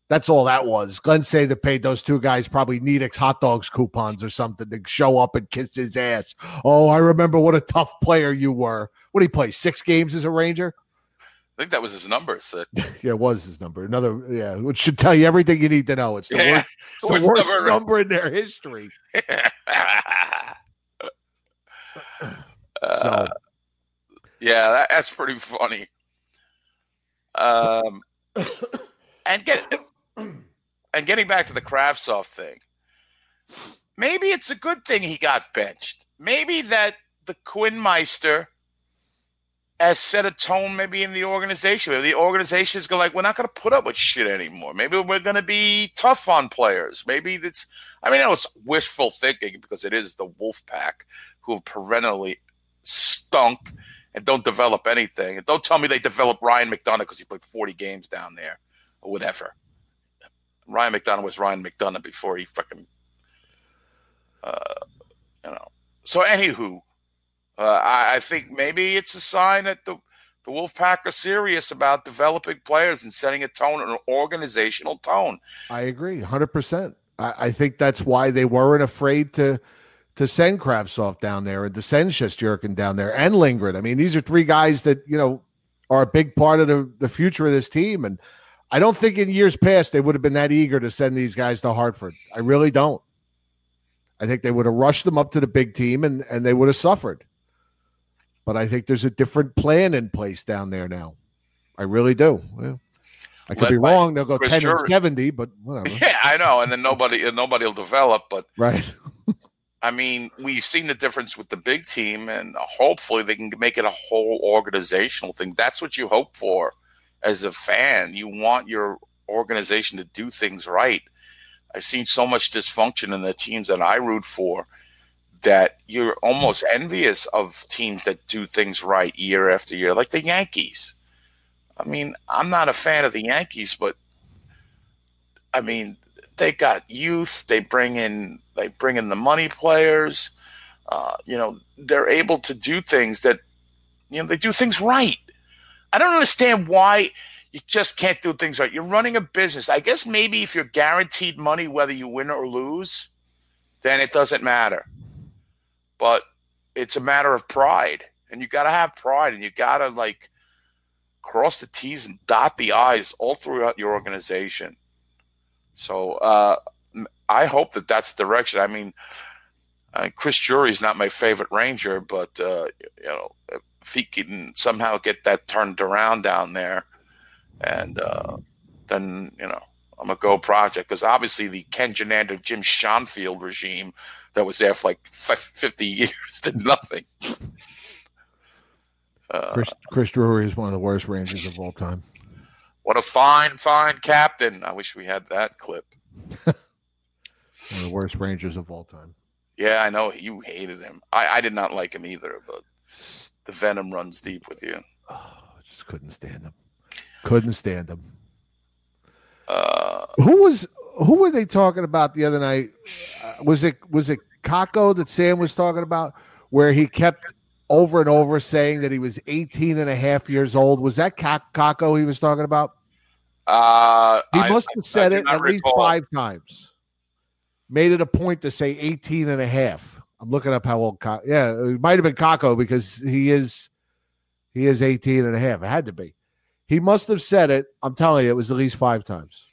That's all that was. Glenn Sather paid those two guys probably Needix hot dogs coupons or something to show up and kiss his ass. Oh, I remember what a tough player you were. What did he play? 6 games as a Ranger? I think that was his number. So. Yeah, it was his number. Another, yeah, which should tell you everything you need to know. It's the worst number in their history. So, yeah, that's pretty funny. And getting back to the Kravtsov thing, maybe it's a good thing he got benched. Maybe that the Quinmeister has set a tone maybe in the organization. Maybe the organization is going like, we're not going to put up with shit anymore. Maybe we're going to be tough on players. Maybe that's – I mean, I know it's wishful thinking because it is the Wolfpack who have perennially stunk and don't develop anything. And don't tell me they developed Ryan McDonough because he played 40 games down there. Whatever. Ryan McDonough was Ryan McDonough before he fucking, you know. So, anywho, I think maybe it's a sign that the Wolfpack are serious about developing players and setting a tone, an organizational tone. I agree, 100%. I think that's why they weren't afraid to send Kravtsov down there and to send Shesterkin down there and Lindgren. I mean, these are three guys that, you know, are a big part of the future of this team, and I don't think in years past they would have been that eager to send these guys to Hartford. I really don't. I think they would have rushed them up to the big team and they would have suffered. But I think there's a different plan in place down there now. I really do. Well, I could be wrong. They'll go 10 and 70, but whatever. Yeah, I know. And then nobody will develop. But right. I mean, we've seen the difference with the big team, and hopefully they can make it a whole organizational thing. That's what you hope for. As a fan, you want your organization to do things right. I've seen so much dysfunction in the teams that I root for that you're almost envious of teams that do things right year after year, like the Yankees. I mean, I'm not a fan of the Yankees, but I mean, they've got youth. They bring in the money players. You know, they're able to do things that, you know, they do things right. I don't understand why you just can't do things right. You're running a business. I guess maybe if you're guaranteed money, whether you win or lose, then it doesn't matter. But it's a matter of pride, and you got to have pride, and you got to like cross the T's and dot the I's all throughout your organization. So I hope that that's the direction. I mean, Chris Drury's not my favorite Ranger, but you know. If he can somehow get that turned around down there, and then, you know, I'm a go project. Because obviously the Ken Janander, Jim Schoenfield regime that was there for like 50 years did nothing. Chris Drury is one of the worst Rangers of all time. What a fine, fine captain. I wish we had that clip. One of the worst Rangers of all time. Yeah, I know. You hated him. I did not like him either, but... The venom runs deep with you. Oh, I just couldn't stand him. Couldn't stand him. Who were they talking about the other night? Was it Kakko that Sam was talking about where he kept over and over saying that he was 18 and a half years old? Was that Kakko he was talking about? He must have said it at least 5 times. Made it a point to say 18 and a half. I'm looking up how old Kakko. Yeah, it might have been Kakko because he is 18 and a half. It had to be. He must have said it. I'm telling you, it was at least 5 times.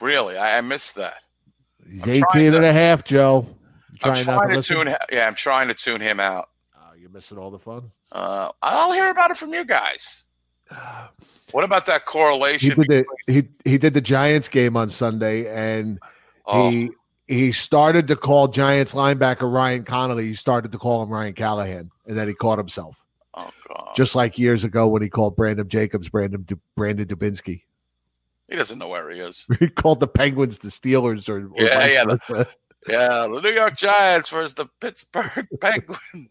Really? I missed that. He's 18 and a half, Joe. I'm trying to tune him out. You're missing all the fun? I'll hear about it from you guys. What about that correlation? He did the Giants game on Sunday, and he started to call Giants linebacker Ryan Connolly. He started to call him Ryan Callahan, and then he caught himself. Oh, God. Just like years ago when he called Brandon Jacobs Brandon Dubinsky. He doesn't know where he is. He called the Penguins the Steelers. The New York Giants versus the Pittsburgh Penguins.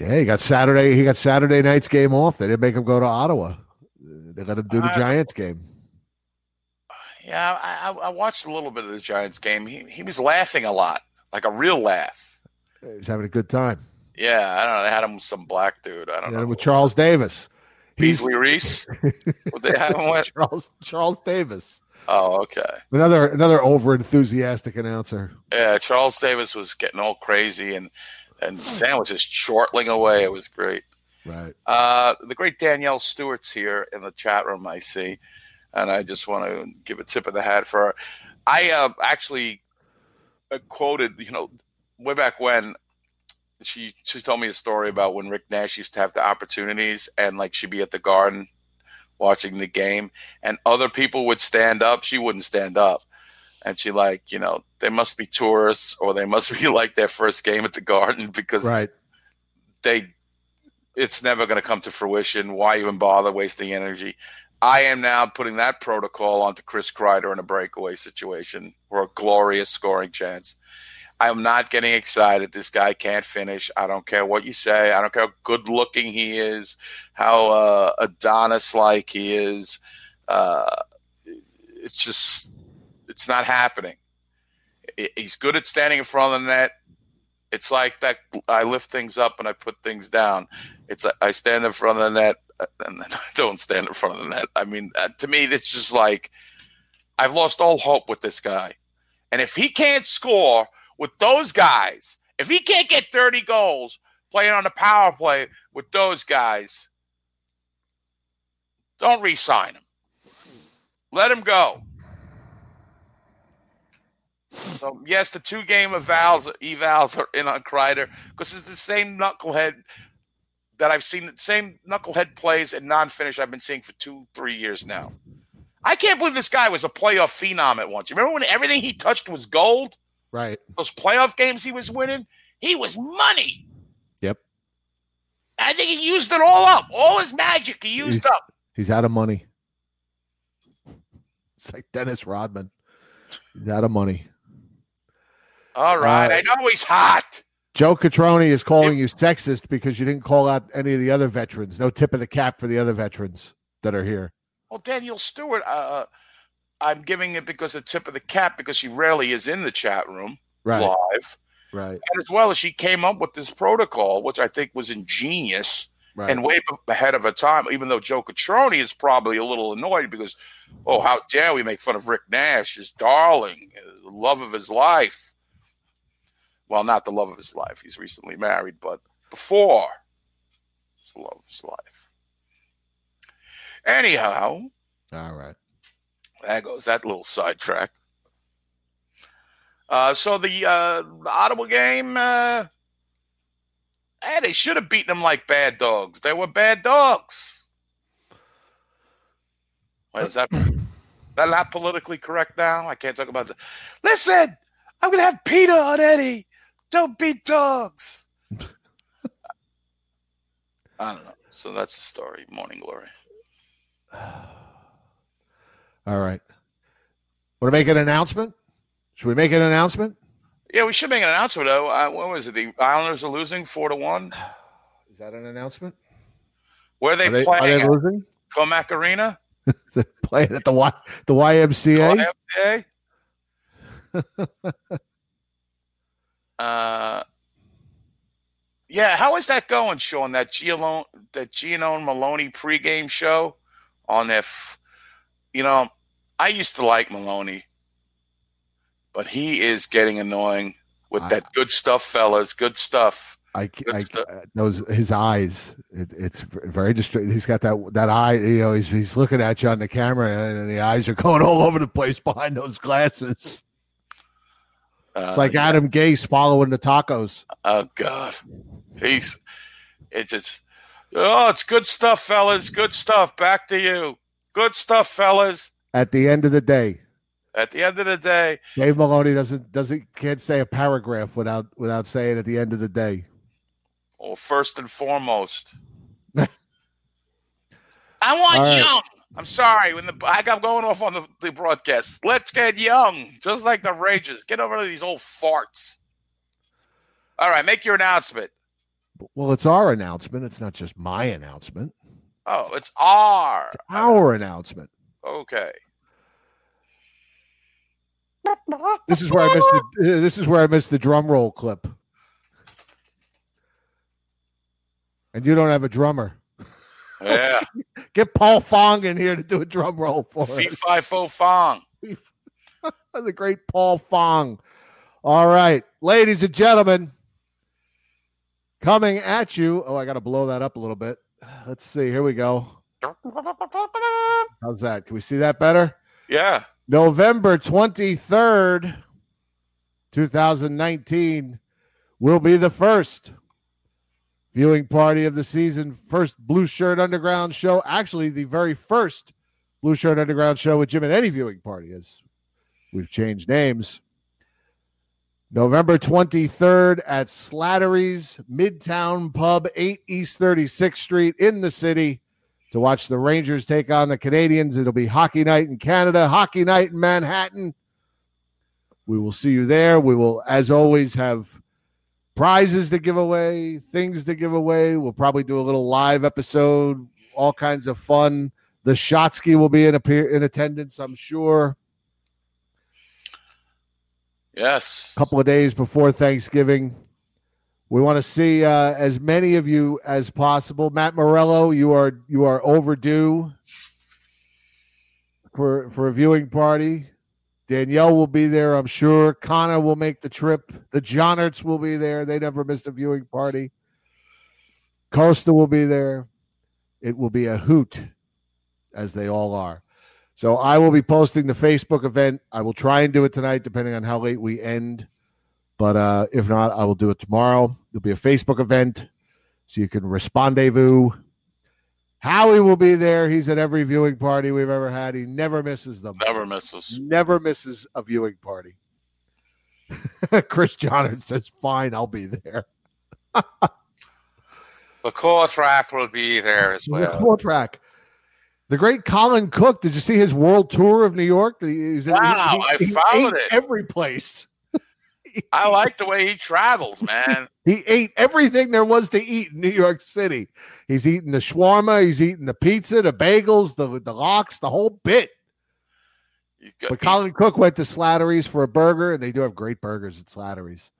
Yeah, he got Saturday night's game off. They didn't make him go to Ottawa. They let him do the Giants game. Yeah, I watched a little bit of the Giants game. He was laughing a lot, like a real laugh. He's having a good time. Yeah, I don't know. They had him with some black dude. I don't know. With Charles Davis. Beasley Reese? Would they have him with? Charles Davis. Oh, okay. Another over-enthusiastic announcer. Yeah, Charles Davis was getting all crazy, and Sam was just chortling away. It was great. Right. The great Danielle Stewart's here in the chat room, I see. And I just want to give a tip of the hat for her. I actually quoted, way back when, she told me a story about when Rick Nash used to have the opportunities and, like, she'd be at the Garden watching the game and other people would stand up. She wouldn't stand up. And she, they must be tourists or they must be, their first game at the Garden because right. It's never going to come to fruition. Why even bother wasting energy? I am now putting that protocol onto Chris Kreider in a breakaway situation or a glorious scoring chance. I'm not getting excited. This guy can't finish. I don't care what you say. I don't care how good-looking he is, how Adonis-like he is. It's just – it's not happening. He's good at standing in front of the net. It's like that. I lift things up and I put things down. It's like I stand in front of the net and then I don't stand in front of the net. I mean, to me, it's just like I've lost all hope with this guy. And if he can't score – with those guys, if he can't get 30 goals playing on the power play with those guys, don't re-sign him. Let him go. So, yes, the two-game evals are in on Kreider because it's the same knucklehead that I've seen, the same knucklehead plays and non-finish I've been seeing for 2-3 years now. I can't believe this guy was a playoff phenom at once. You remember when everything he touched was gold? Right. Those playoff games he was winning, he was money. Yep. I think he used it all up. All his magic he used up. He's out of money. It's like Dennis Rodman. He's out of money. All right. I know he's hot. Joe Catroni is calling you sexist because you didn't call out any of the other veterans. No tip of the cap for the other veterans that are here. Well, Danielle Stewart, I'm giving it because the tip of the cap because she rarely is in the chat room live. Right. And as well as she came up with this protocol, which I think was ingenious and way ahead of her time, even though Joe Catroni is probably a little annoyed because, how dare we make fun of Rick Nash, his darling, the love of his life. Well, not the love of his life. He's recently married, but before it's the love of his life. Anyhow. All right. There goes that little sidetrack. So the Ottawa game, they should have beaten them like bad dogs. They were bad dogs. What is that? That not politically correct now? I can't talk about that. Listen, I'm going to have Peter on Eddie. Don't beat dogs. I don't know. So that's the story. Morning Glory. All right. Want to make an announcement? Should we make an announcement? Yeah, we should make an announcement. What was it? The Islanders are losing 4-1. Is that an announcement? Where are they playing? Are they losing? Comac Arena? They're playing at the YMCA? The YMCA? Yeah, how is that going, Sean? That Gianone Maloney pregame show on their I used to like Maloney, but he is getting annoying with that good stuff, fellas. Good stuff. Those his eyes. It's very distracting. He's got that eye. He's looking at you on the camera, and the eyes are going all over the place behind those glasses. It's like Adam Gase following the tacos. Oh God, it's good stuff, fellas. Good stuff. Back to you. Good stuff, fellas. At the end of the day, Dave Maloney can't say a paragraph without saying at the end of the day. Well, first and foremost, I want young. I'm sorry I'm going off on the broadcast. Let's get young, just like the Rangers. Get over these old farts. All right, make your announcement. Well, it's our announcement. It's not just my announcement. Oh, it's our announcement. Okay. This is where I missed the. This is where I missed the drum roll clip. And you don't have a drummer. Yeah. Get Paul Fong in here to do a drum roll for us. Fee-fi-fo Fong. The great Paul Fong. All right, ladies and gentlemen, coming at you. Oh, I got to blow that up a little bit. Let's see. Here we go. How's that? Can we see that better? Yeah. November 23rd, 2019 will be the first viewing party of the season. First Blue Shirt Underground show. Actually, the very first Blue Shirt Underground show with Jim and Eddie viewing party, as we've changed names. November 23rd at Slattery's Midtown Pub, 8 East 36th Street in the city to watch the Rangers take on the Canadiens. It'll be hockey night in Canada, hockey night in Manhattan. We will see you there. We will, as always, have prizes to give away, things to give away. We'll probably do a little live episode, all kinds of fun. The Shotsky will be in attendance, I'm sure. Yes. A couple of days before Thanksgiving. We want to see as many of you as possible. Matt Morello, you are overdue for a viewing party. Danielle will be there, I'm sure. Connor will make the trip. The Johnerts will be there. They never missed a viewing party. Costa will be there. It will be a hoot, as they all are. So I will be posting the Facebook event. I will try and do it tonight, depending on how late we end. But if not, I will do it tomorrow. It'll be a Facebook event, so you can rendezvous. Howie will be there. He's at every viewing party we've ever had. He never misses them. Never misses a viewing party. Chris Johnson says, fine, I'll be there. The core track will be there as well. The core track. The great Colin Cook. Did you see his world tour of New York? Wow, I followed it. Every place. I like the way he travels, man. He ate everything there was to eat in New York City. He's eaten the shawarma. He's eaten the pizza, the bagels, the lox, the whole bit. But Colin Cook went to Slattery's for a burger, and they do have great burgers at Slattery's.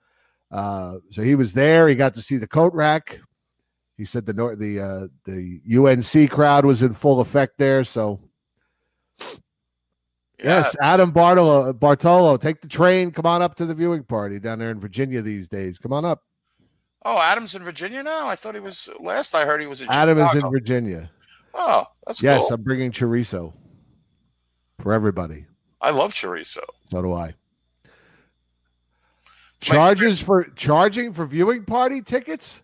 So he was there. He got to see the coat rack. He said the UNC crowd was in full effect there. So, yes, Adam Bartolo, take the train. Come on up to the viewing party down there in Virginia these days. Come on up. Oh, Adam's in Virginia now? I thought he was – last I heard he was in Chicago. Adam is in Virginia. Oh, that's cool. Yes, I'm bringing chorizo for everybody. I love chorizo. So do I. Charging for viewing party tickets?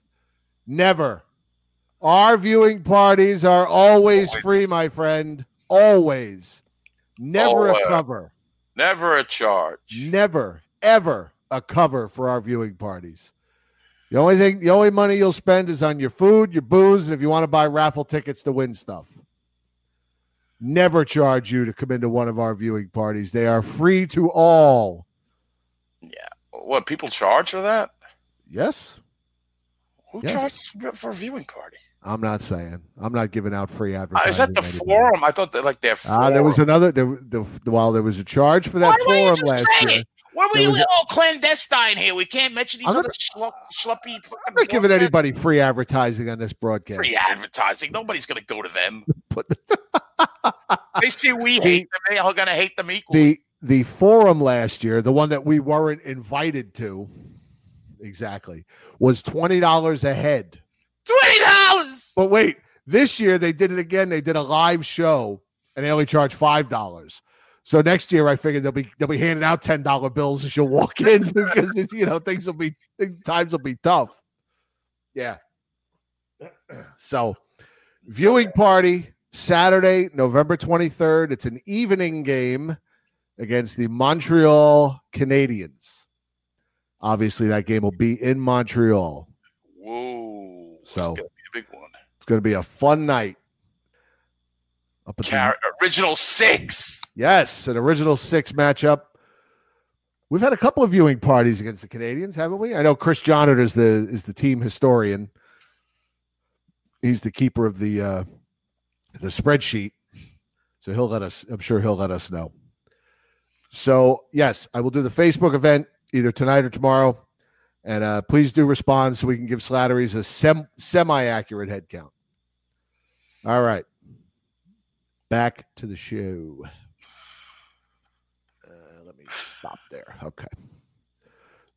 Never. Our viewing parties are always free, my friend. Always. Never a cover. Never a charge. Never, ever a cover for our viewing parties. The only money you'll spend is on your food, your booze, and if you want to buy raffle tickets to win stuff. Never charge you to come into one of our viewing parties. They are free to all. Yeah. What, people charge for that? Yes. Who charges for a viewing party? I'm not saying. I'm not giving out free advertising. Is that the forum? I thought that their forum. There was another. There was a charge for that forum last year. Why were you all clandestine here? We can't mention these other schluppy. I'm not giving anybody free advertising on this broadcast. Free advertising. Nobody's going to go to them. They see we hate them. They're all going to hate them equally. The forum last year, the one that we weren't invited to. Exactly. Was $20 a head. $20! But wait, this year they did it again. They did a live show and they only charged $5. So next year I figured they'll be handing out $10 bills as you walk in because times will be tough. Yeah. So viewing party Saturday, November 23rd. It's an evening game against the Montreal Canadiens. Obviously, that game will be in Montreal. Whoa. So it's going to be a big one. It's going to be a fun night. Original six. Yes, an original six matchup. We've had a couple of viewing parties against the Canadiens, haven't we? I know Chris Johnert is the team historian. he's the keeper of the spreadsheet, so he'll let us. I'm sure he'll let us know. So yes, I will do the Facebook event either tonight or tomorrow, and please do respond so we can give Slattery's a semi-accurate head count. All right, back to the show. Let me stop there. Okay.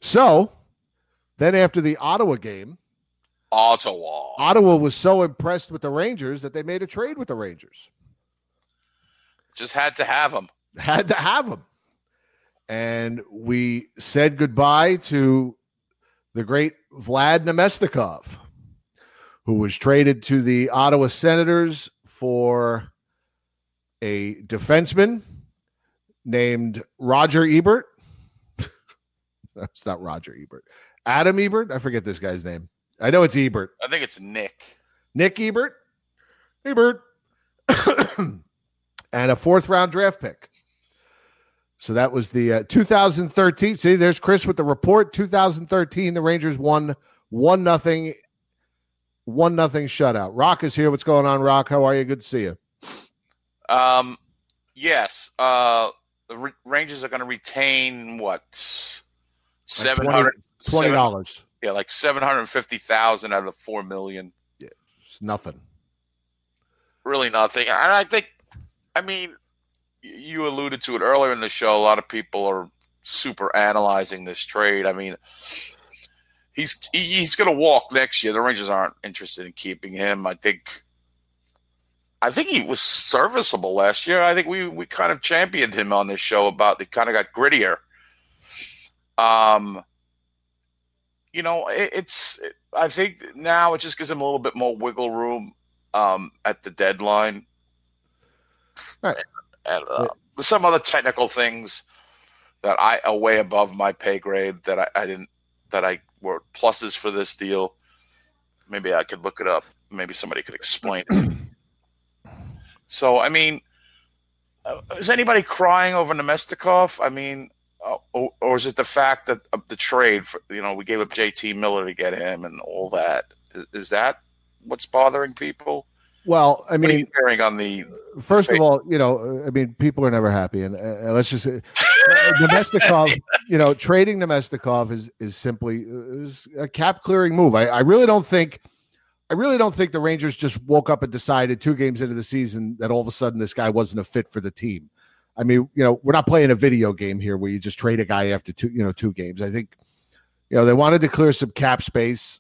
So then after the Ottawa game, Ottawa was so impressed with the Rangers that they made a trade with the Rangers. Just had to have them. Had to have them. And we said goodbye to the great Vlad Namestnikov, who was traded to the Ottawa Senators for a defenseman named Roger Ebert. That's not Roger Ebert. Adam Ebert? I forget this guy's name. I know it's Ebert. I think it's Nick. Nick Ebert? Ebert. And a fourth-round draft pick. So that was the 2013. See, there's Chris with the report. 2013, the Rangers won 1-0. 1-0 shutout. Rock is here. What's going on, Rock? How are you? Good to see you. Yes. The Rangers are going to retain, what, $720. Yeah, like $750,000 out of $4 million. Yeah, it's nothing. Really nothing. And I think, I mean, you alluded to it earlier in the show. A lot of people are super analyzing this trade. I mean, he's going to walk next year. The Rangers aren't interested in keeping him. I think he was serviceable last year. I think we kind of championed him on this show about it. Kind of got grittier. You know, I think now it just gives him a little bit more wiggle room at the deadline. Right. And some other technical things that I are way above my pay grade that I were pluses for this deal. Maybe I could look it up. Maybe somebody could explain it. So, I mean, is anybody crying over Namestnikov? I mean, or is it the fact that the trade, for, you know, we gave up JT Miller to get him and all that? Is that what's bothering people? Well, I mean, first of all, you know, I mean, people are never happy, and let's just say, Namestnikov, you know, trading Namestnikov is simply is a cap clearing move. I really don't think the Rangers just woke up and decided 2 games into the season that all of a sudden this guy wasn't a fit for the team. I mean, you know, we're not playing a video game here where you just trade a guy after 2 games. I think, you know, they wanted to clear some cap space.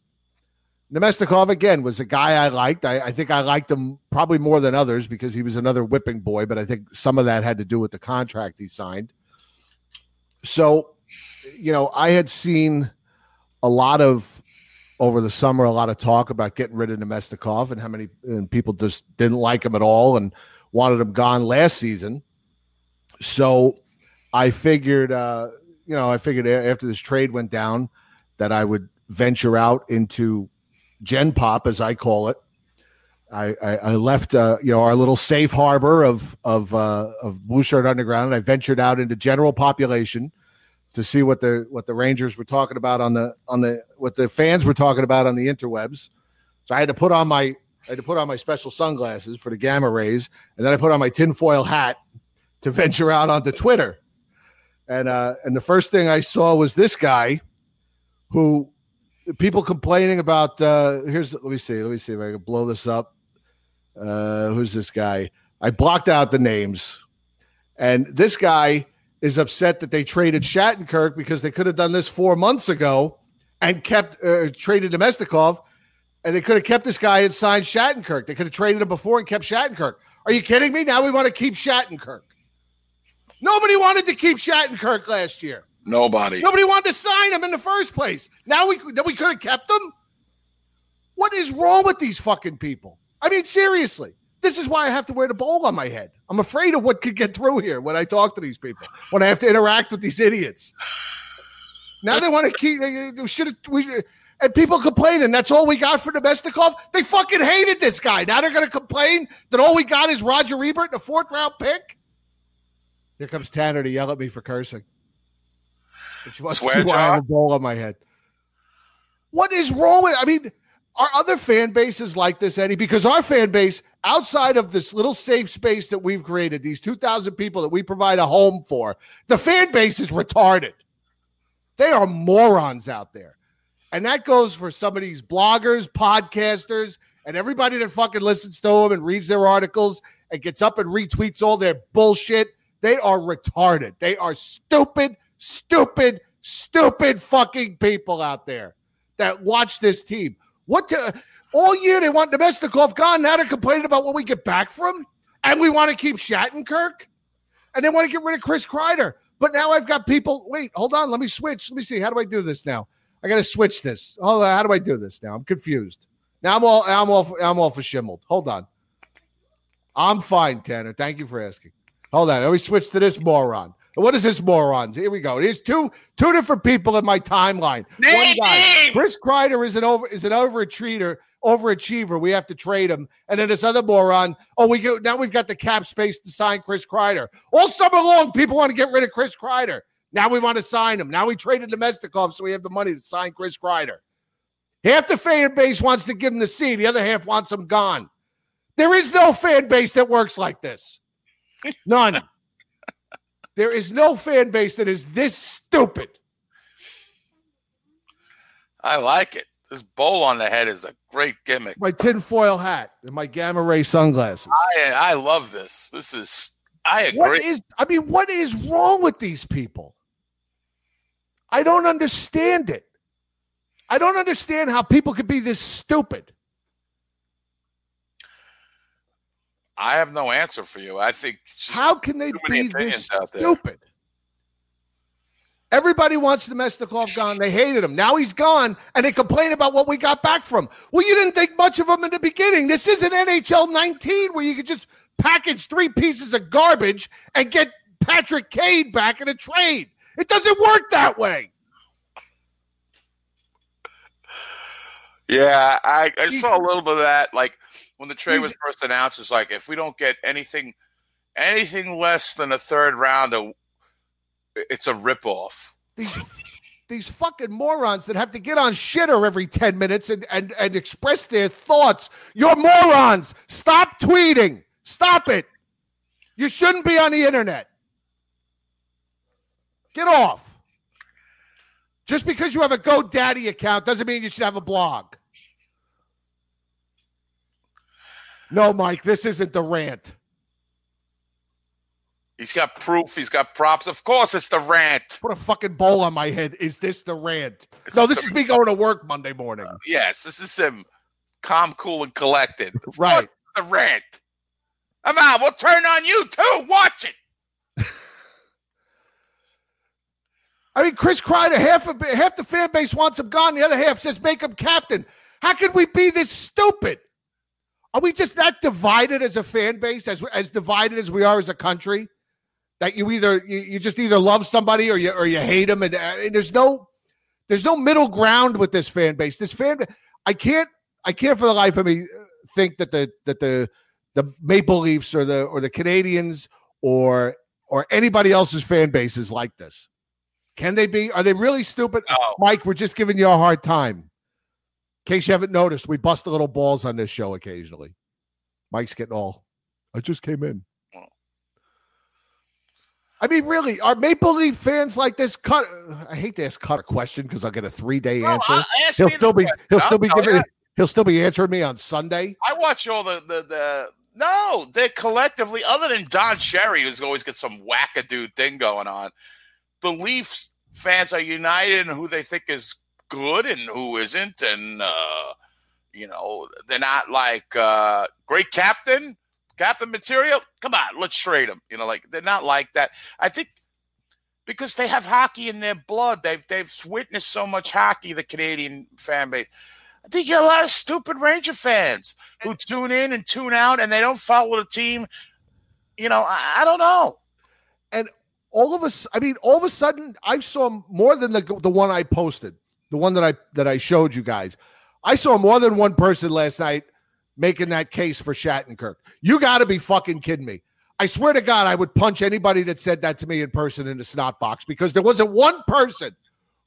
Namestnikov, again, was a guy I liked. I think I liked him probably more than others because he was another whipping boy, but I think some of that had to do with the contract he signed. So, you know, I had seen a lot of, over the summer, a lot of talk about getting rid of Namestnikov and how many people just didn't like him at all and wanted him gone last season. So I figured, after this trade went down that I would venture out into Gen Pop, as I call it. I left, our little safe harbor of Blue Shirt Underground, and I ventured out into general population to see what the Rangers were talking about what the fans were talking about on the interwebs. So I had to put on my special sunglasses for the gamma rays, and then I put on my tinfoil hat to venture out onto Twitter. And the first thing I saw was this guy who people complaining about, let me see if I can blow this up. Who's this guy? I blocked out the names, and this guy is upset that they traded Shattenkirk because they could have done this 4 months ago and traded Namestnikov, and they could have kept this guy and signed Shattenkirk. They could have traded him before and kept Shattenkirk. Are you kidding me? Now we want to keep Shattenkirk. Nobody wanted to keep Shattenkirk last year. Nobody wanted to sign him in the first place. Now we could have kept him? What is wrong with these fucking people? I mean, seriously. This is why I have to wear the bowl on my head. I'm afraid of what could get through here when I talk to these people, when I have to interact with these idiots. Now they want to keep and people complaining. That's all we got for Namestnikov. They fucking hated this guy. Now they're going to complain that all we got is Roger Ebert and a 4th-round pick? Here comes Tanner to yell at me for cursing. She wants to see why I have a bowl on my head. What is wrong with – I mean, Are other fan bases like this, Eddie? Because our fan base, outside of this little safe space that we've created, these 2,000 people that we provide a home for, the fan base is retarded. They are morons out there. And that goes for some of these bloggers, podcasters, and everybody that fucking listens to them and reads their articles and gets up and retweets all their bullshit. They are retarded. They are stupid, stupid, stupid fucking people out there that watch this team. All year they want Namestnikov gone. Now they're complaining about what we get back from, and we want to keep Shattenkirk, and they want to get rid of Chris Kreider. But now I've got people. Wait, hold on. Let me switch. Let me see. How do I do this now? I got to switch this. Hold on. How do I do this now? I'm confused. Now I'm all for shimmeled. Hold on. I'm fine, Tanner. Thank you for asking. Hold on. Let me switch to this moron. What is this morons? Here we go. Here's two different people in my timeline. One guy, Chris Kreider, is an overachiever. We have to trade him. And then this other moron. Oh, now we've got the cap space to sign Chris Kreider. All summer long, people want to get rid of Chris Kreider. Now we want to sign him. Now we traded Namestnikov, so we have the money to sign Chris Kreider. Half the fan base wants to give him the C. The other half wants him gone. There is no fan base that works like this. None. There is no fan base that is this stupid. I like it. This bowl on the head is a great gimmick. My tinfoil hat and my gamma ray sunglasses. I love this. This is, I agree. What is wrong with these people? I don't understand it. I don't understand how people could be this stupid. I have no answer for you. I think how can they be this stupid? Everybody wants Namestnikov gone. They hated him. Now he's gone, and they complain about what we got back from. Well, you didn't think much of him in the beginning. This isn't NHL 19 where you could just package three pieces of garbage and get Patrick Kane back in a trade. It doesn't work that way. Yeah, I saw a little bit of that. Like, when the trade was first announced, it's like, if we don't get anything less than a third rounder, it's a ripoff. These fucking morons that have to get on shitter every 10 minutes and express their thoughts. You're morons. Stop tweeting. Stop it. You shouldn't be on the internet. Get off. Just because you have a GoDaddy account doesn't mean you should have a blog. No, Mike, this isn't the rant. He's got proof. He's got props. Of course it's the rant. Put a fucking bowl on my head. Is this the rant? This is me going to work Monday morning. Yes, this is him calm, cool, and collected. Right. The rant. Come on, we'll turn on you too. Watch it. I mean, Chris Kreider, half the fan base wants him gone. The other half says make him captain. How can we be this stupid? Are we just that divided as a fan base, as divided as we are as a country, that you just either love somebody or you hate them, and there's no middle ground with this fan base. I can't for the life of me think that the Maple Leafs or the Canadiens or anybody else's fan base is like this. Can they be? Are they really stupid? No. Mike, we're just giving you a hard time. In case you haven't noticed, we bust the little balls on this show occasionally. Mike's getting all, I just came in. I mean, really, are Maple Leaf fans like this? I hate to ask Cut a question because I'll get a 3-day answer. He'll still be answering me on Sunday. I watch all the no, they're collectively, other than Don Cherry, who's always got some wackadoo thing going on. The Leafs fans are united in who they think is good and who isn't, and they're not like great captain material. Come on, let's trade them. They're not like that. I think because they have hockey in their blood, they've witnessed so much hockey. The Canadian fan base. I think you have a lot of stupid Ranger fans who tune in and tune out, and they don't follow the team. I don't know. And all of a sudden, I saw more than the one I posted. The one that I showed you guys, I saw more than one person last night making that case for Shattenkirk. You got to be fucking kidding me! I swear to God, I would punch anybody that said that to me in person in the snot box, because there wasn't one person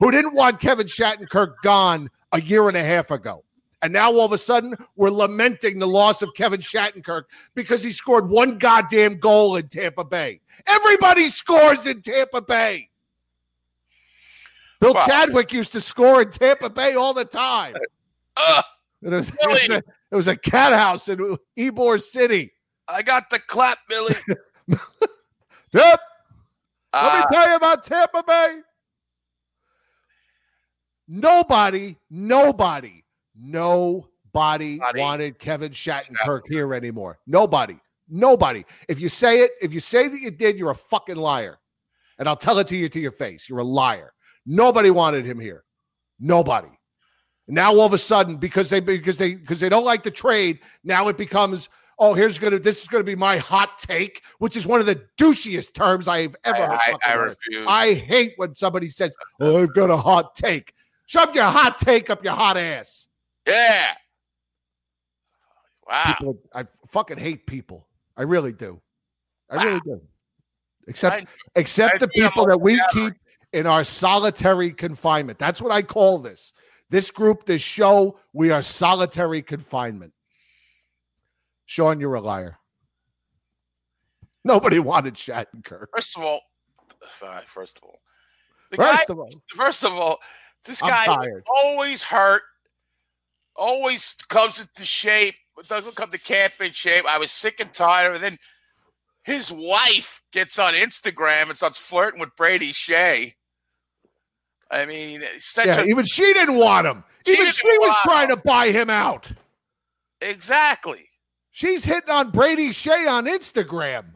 who didn't want Kevin Shattenkirk gone a year and a half ago. And now all of a sudden, we're lamenting the loss of Kevin Shattenkirk because he scored one goddamn goal in Tampa Bay. Everybody scores in Tampa Bay. Bill Chadwick used to score in Tampa Bay all the time. It was a cat house in Ybor City. I got the clap, Billy. Yep. Let me tell you about Tampa Bay. Nobody wanted Kevin Shattenkirk here anymore. Nobody. If you say that you did, you're a fucking liar. And I'll tell it to you to your face. You're a liar. Nobody wanted him here. Nobody. Now all of a sudden, because they don't like the trade, now it becomes, this is gonna be my hot take, which is one of the douchiest terms I've ever heard. I refuse. I hate when somebody says, I've got a hot take. Shove your hot take up your hot ass. Yeah. Wow. I fucking hate people. I really do. I really do. Except the people that we keep in our solitary confinement. That's what I call this. This group, this show, we are solitary confinement. Sean, you're a liar. Nobody wanted Shattenkirk. First of all, this guy always hurt. Always comes into shape. Doesn't come to camp in shape. I was sick and tired. And then his wife gets on Instagram and starts flirting with Brady Skjei. I mean, even she didn't want him. Even she was trying to buy him out. Exactly. She's hitting on Brady Skjei on Instagram.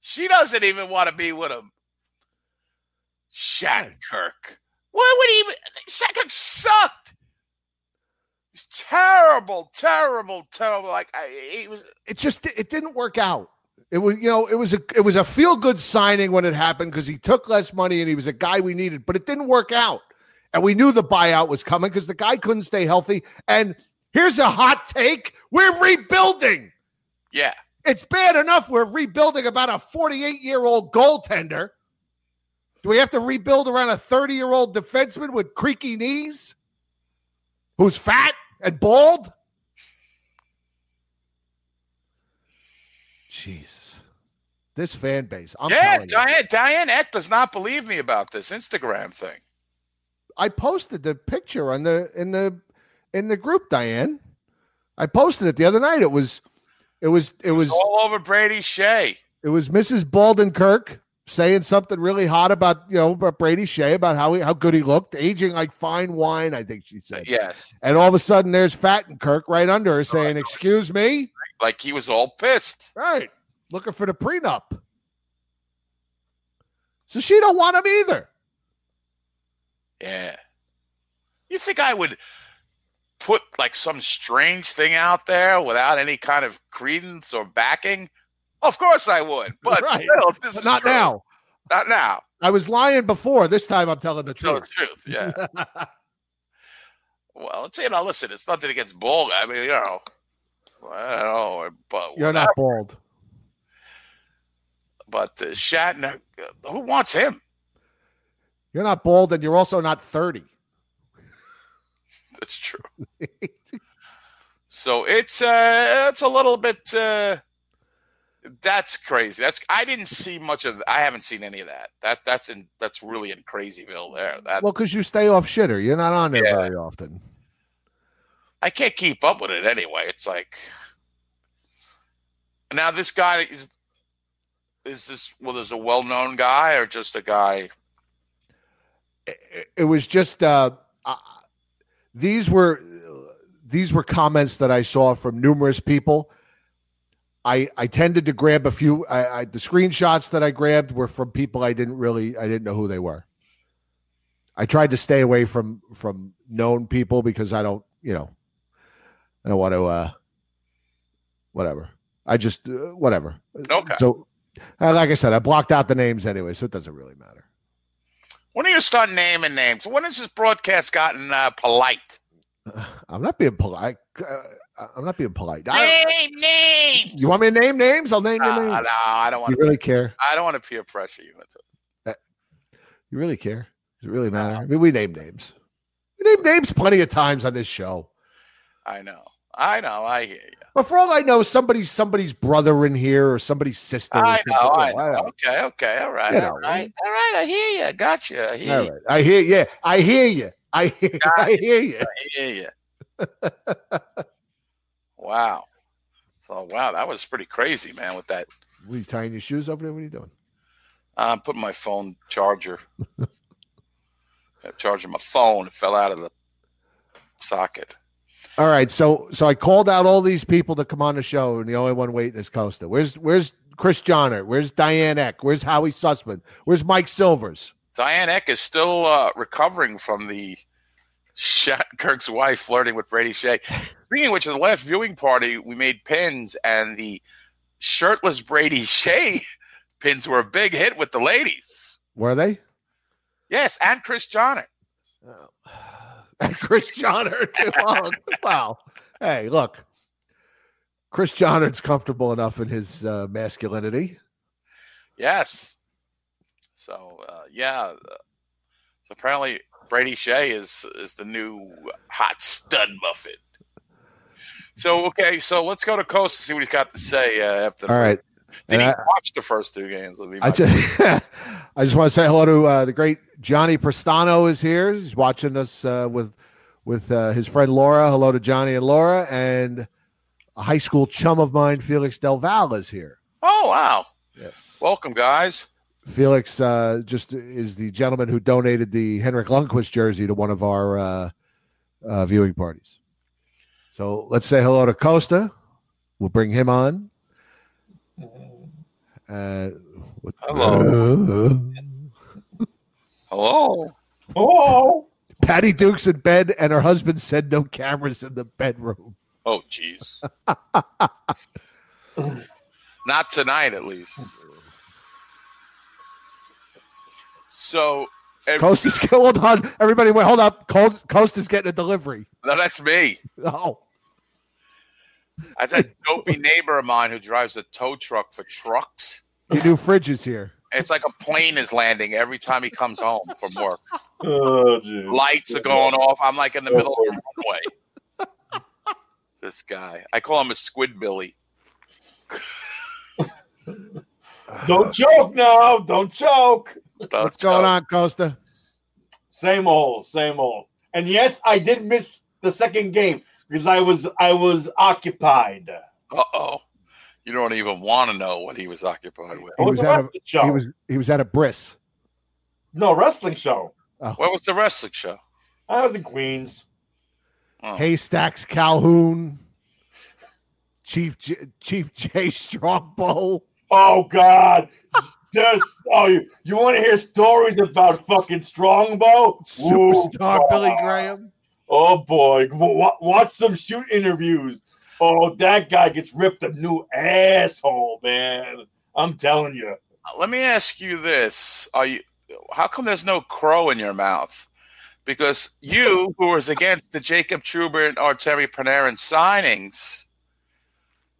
She doesn't even want to be with him. Shattenkirk. Why would he? Shattenkirk sucked. He's terrible. Like it didn't work out. It was, it was a feel-good signing when it happened because he took less money and he was a guy we needed, but it didn't work out. And we knew the buyout was coming because the guy couldn't stay healthy. And here's a hot take. We're rebuilding. Yeah. It's bad enough we're rebuilding about a 48-year-old goaltender. Do we have to rebuild around a 30-year-old defenseman with creaky knees who's fat and bald? Jesus, this fan base. Diane Eck does not believe me about this Instagram thing. I posted the picture on in the group, Diane. I posted it the other night. It was all over Brady Skjei. It was Mrs. Baldenkirk saying something really hot about Brady Skjei, about how good he looked, aging like fine wine. I think she said yes. And all of a sudden, there's Fattenkirk right under her saying, "Excuse me." Like he was all pissed. Right. Looking for the prenup. So she don't want him either. Yeah. You think I would put like some strange thing out there without any kind of credence or backing? Of course I would. But still, not now. Not now. I was lying before. This time I'm telling the truth. Yeah. Well, listen, it's nothing against Bull. I mean, I don't know, but you're not bald. But Shatner, who wants him? You're not bald, and you're also not 30. That's true. So it's a little bit. That's crazy. I didn't see much of. I haven't seen any of that. That's really in Crazyville there. Because you stay off shitter. You're not on there very often. I can't keep up with it anyway. It's like now this guy is a well-known guy or just a guy? It was just these were comments that I saw from numerous people. I tended to grab a few. The screenshots that I grabbed were from people I didn't know who they were. I tried to stay away from known people because I don't want to, whatever. I just, whatever. Okay. So, like I said, I blocked out the names anyway, so it doesn't really matter. When are you going to start naming names? When has this broadcast gotten polite? I'm not being polite. Name names! You want me to name names? I'll name your names. No, I don't want to. You really care? I don't want to peer pressure you into it. You really care? Does it really matter? I mean, we name names plenty of times on this show. I know. I hear you. But for all I know, somebody's brother in here or somebody's sister. I know. Okay. All right. I hear you. Got you. I hear you. Wow. So, wow, that was pretty crazy, man, with that. Were you tying your shoes over there? What are you doing? I'm putting my phone charger. I'm charging my phone. It fell out of the socket. All right, so I called out all these people to come on the show, and the only one waiting is Costa. Where's Chris Johnner? Where's Diane Eck? Where's Howie Sussman? Where's Mike Silvers? Diane Eck is still recovering from the Shattenkirk's wife flirting with Brady Skjei. Speaking of which, in the last viewing party, we made pins, and the shirtless Brady Skjei pins were a big hit with the ladies. Were they? Yes, and Chris Johnner. Oh. Chris Johnner, too. Oh, wow. Hey, look. Chris Johnner's comfortable enough in his masculinity. Yes. So, so apparently Brady Skjei is the new hot stud muffin. So, okay. So let's go to Coast to see what he's got to say after. All right. Did he watch the first two games? I just want to say hello to the great Johnny Prestano is here. He's watching us with his friend Laura. Hello to Johnny and Laura. And a high school chum of mine, Felix Del Valle, is here. Oh, wow. Yes. Welcome, guys. Felix just is the gentleman who donated the Henrik Lundqvist jersey to one of our viewing parties. So let's say hello to Costa. We'll bring him on. Hello. Patty Duke's in bed, and her husband said no cameras in the bedroom. Oh, jeez. Not tonight, at least. So, Costa's killed on. Everybody, wait, hold up. Costa's getting a delivery. No, that's me. Oh. That's a dopey neighbor of mine who drives a tow truck for trucks. Your new fridge is here. It's like a plane is landing every time he comes home from work. Oh, geez. Lights are going off. I'm like in the middle of the runway. This guy. I call him a squidbilly. Don't joke now. Don't joke. What's going on, Costa? Same old. And yes, I did miss the second game. Because I was occupied. Uh-oh. You don't even want to know what he was occupied with. He was at a bris. No, wrestling show. Oh. Where was the wrestling show? I was in Queens. Oh. Haystacks Calhoun. Chief J Strongbow. Oh, God. You want to hear stories about fucking Strongbow? Superstar Billy Graham. Oh, boy. Watch some shoot interviews. Oh, that guy gets ripped a new asshole, man. I'm telling you. Let me ask you this. How come there's no crow in your mouth? Because you, who was against the Jacob Trouba and Artemi Panarin signings,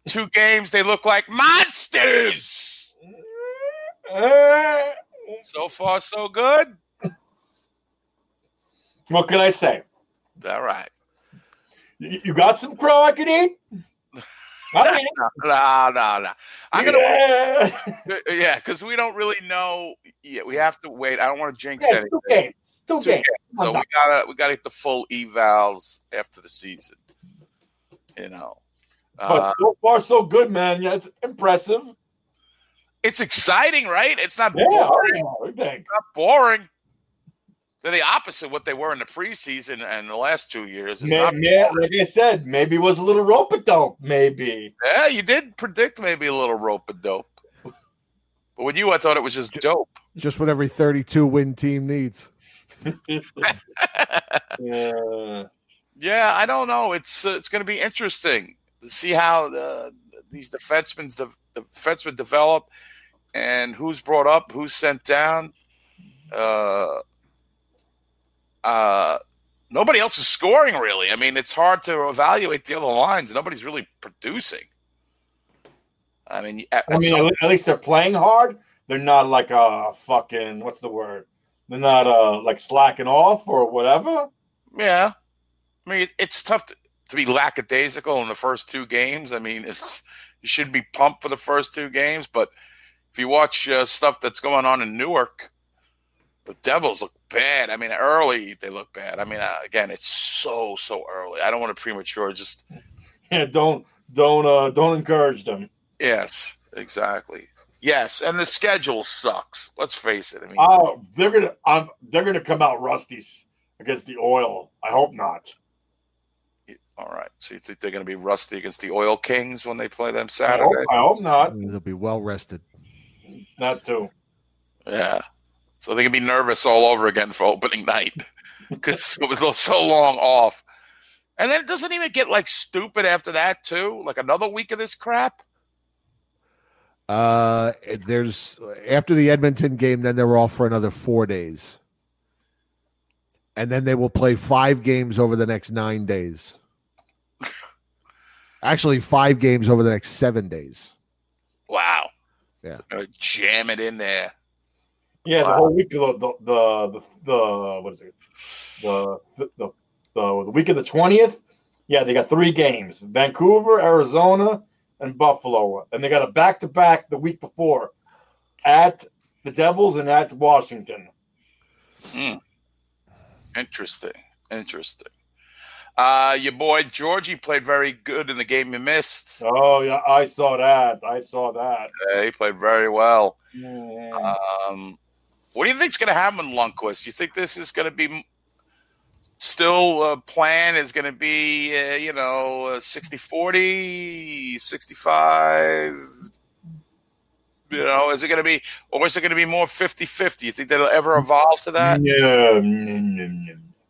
two games, they look like monsters. So far, so good. What can I say? All right. You got some crow I can eat? No. I'm going to wait. Yeah, because we don't really know. Yeah, we have to wait. I don't want to jinx anything. Two games. So we gotta get the full evals after the season. You know. But so far, so good, man. Yeah, it's impressive. It's exciting, right? It's not boring. It's not boring. They're the opposite of what they were in the preseason and the last 2 years. Like I said, maybe it was a little rope-a-dope, maybe. Yeah, you did predict maybe a little rope-a-dope. But with you, I thought it was just dope. Just what every 32-win team needs. Yeah, I don't know. It's going to be interesting to see how these defensemen develop and who's brought up, who's sent down. Nobody else is scoring, really. I mean, it's hard to evaluate the other lines. Nobody's really producing. At least they're playing hard. They're not like a fucking, what's the word? They're not like slacking off or whatever. Yeah. I mean, it's tough. to be lackadaisical in the first two games. I mean, you should be pumped for the first two games, but if you watch stuff that's going on in Newark, the Devils look bad. I mean, early they look bad. I mean, again, it's so early. I don't want to premature. Just don't encourage them. Yes, exactly. Yes, and the schedule sucks. Let's face it. I mean, they're gonna come out rusty against the Oil. I hope not. All right. So you think they're going to be rusty against the Oil Kings when they play them Saturday? I hope not. They'll be well rested. Not too. Yeah. So they can be nervous all over again for opening night because it was so long off. And then it doesn't even get like stupid after that too. Like another week of this crap. There's after the Edmonton game, then they're off for another 4 days. And then they will play 5 games over the next 9 days. Actually, 5 games over the next 7 days. Wow. Yeah. Jam it in there. Yeah, wow. The whole week of the what is it? The week of the 20th. Yeah, they got 3 games: Vancouver, Arizona, and Buffalo. And they got a back-to-back the week before at the Devils and at Washington. Hmm. Interesting. Your boy Georgie played very good in the game you missed. Oh, yeah, I saw that. Yeah, he played very well. Yeah. What do you think's going to happen, Lundqvist? You think this is going to be still plan is going to be, 60-40, 65? You know, is it going to be – or is it going to be more 50-50? You think that'll ever evolve to that? Yeah.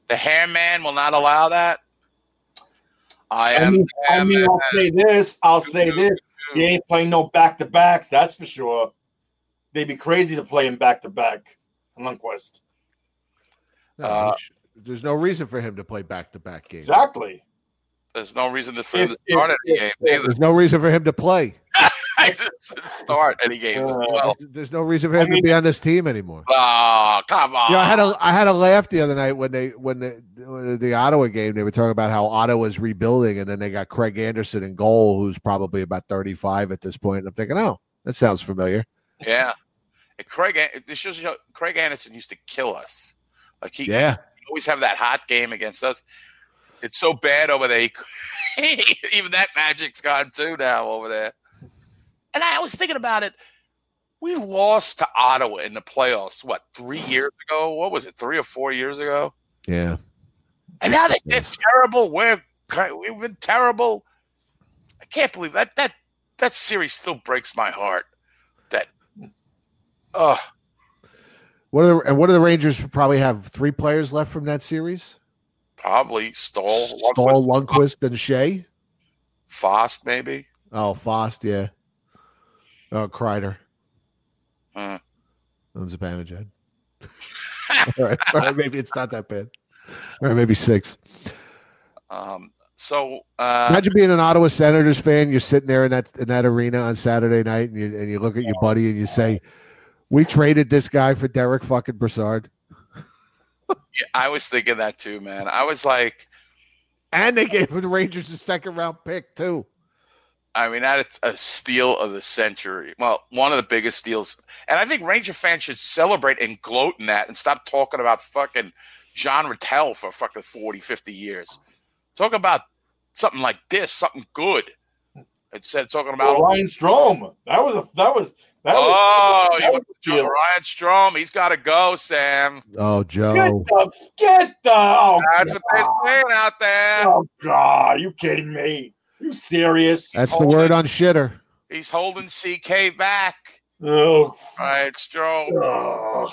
The hair man will not allow that? I'll say this. They ain't playing no back-to-backs, that's for sure. They'd be crazy to play him back-to-back on Lundqvist. There's no reason for him to play back-to-back games. Exactly. There's no reason for him to start any game either. There's no reason for him to play. I just start any game. Well, there's no reason for him to be on this team anymore. Oh, come on! You know, I had a laugh the other night when the Ottawa game. They were talking about how Ottawa's rebuilding, and then they got Craig Anderson in goal, who's probably about 35 at this point. And I'm thinking, oh, that sounds familiar. Yeah, and Craig Anderson used to kill us. Like he always have that hot game against us. It's so bad over there. Even that magic's gone too now over there. And I was thinking about it. We lost to Ottawa in the playoffs, 3 years ago? What was it, 3 or 4 years ago? Yeah. And now they're terrible. We've been terrible. I can't believe that series still breaks my heart. What do the Rangers probably have 3 players left from that series? Probably Staal, Lundqvist, and Skjei. Fost, maybe. Oh, Fost, yeah. Oh, Kreider. And Zibanejad. All right, maybe it's not that bad. All right, maybe 6. Imagine being an Ottawa Senators fan. You're sitting there in that arena on Saturday night, and you look at your buddy and you say, "We traded this guy for Derek fucking Brassard." Yeah, I was thinking that too, man. I was like, and they gave the Rangers a 2nd round pick too. I mean, that's a steal of the century. Well, one of the biggest steals. And I think Ranger fans should celebrate and gloat in that and stop talking about fucking Jean Ratelle for fucking 40, 50 years. Talk about something like this, something good. Instead of talking about Ryan Strome. Ryan Strome. He's got to go, Sam. Oh, Joe. That's what they're saying out there. Oh, God. Are you kidding me? You serious? That's the word on shitter. He's holding CK back. Oh. All right, Strome. Oh.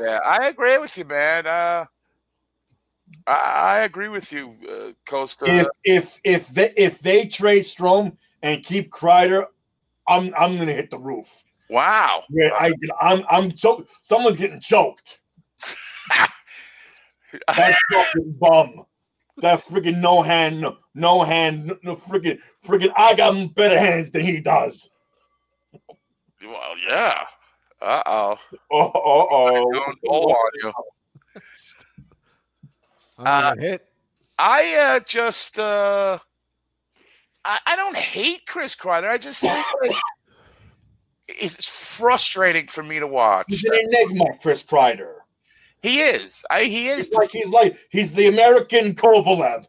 Yeah, I agree with you, man. I agree with you, Costa. If they trade Strome and keep Kreider, I'm gonna hit the roof. Wow. Yeah, I'm choked. Someone's getting choked. That's fucking bum. That freaking no hand, freaking. I got better hands than he does. Well, yeah. Uh oh. Doing all on you. I'm gonna hit. I don't hate Chris Kreider. I just think like, it's frustrating for me to watch. He's an enigma, Chris Kreider. He is. He is. He's the American Kovalev.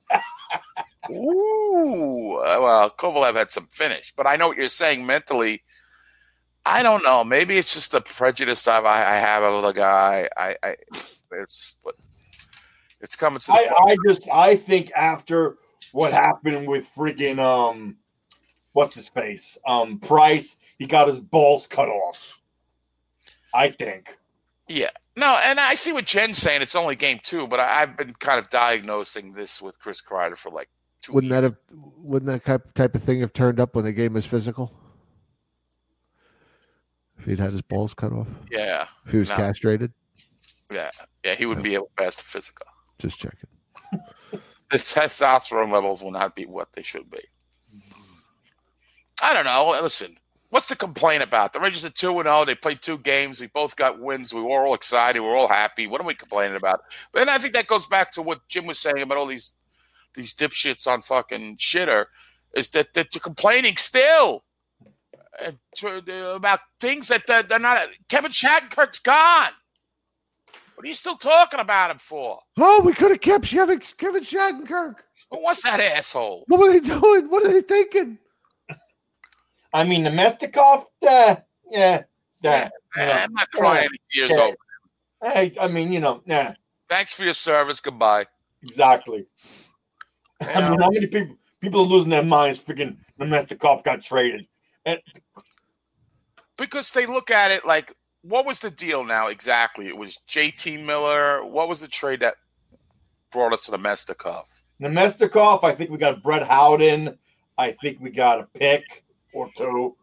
Ooh, well, Kovalev had some finish, but I know what you're saying mentally. I don't know. Maybe it's just the prejudice I have of the guy. It's coming to the point. I think after what happened with freaking what's his face? Price, he got his balls cut off. I think. Yeah. No, and I see what Jen's saying. It's only game two, but I've been kind of diagnosing this with Chris Kreider for like 2 years. Wouldn't that type of thing have turned up when the game was physical? If he'd had his balls cut off? Yeah. If he was castrated? Yeah. Yeah, he wouldn't be able to pass the physical. Just checking. His testosterone levels will not be what they should be. I don't know. Listen. What's the complaint about? The Rangers are 2-0. They played 2 games. We both got wins. We were all excited. We were all happy. What are we complaining about? But then I think that goes back to what Jim was saying about all these dipshits on fucking shitter, is that you're complaining still about things that they're not. Kevin Shattenkirk's gone. What are you still talking about him for? Oh, we could have kept Kevin Shattenkirk. Well, what's that asshole? What were they doing? What are they thinking? I mean, Namestnikov, I'm not crying any tears over him. I mean, nah. Thanks for your service. Goodbye. Exactly. Yeah. I mean, how many people are losing their minds freaking Namestnikov got traded? Because they look at it like, what was the deal now exactly? It was JT Miller. What was the trade that brought us to Namestnikov? Namestnikov, I think we got Brett Howden. I think we got a pick. Or 2.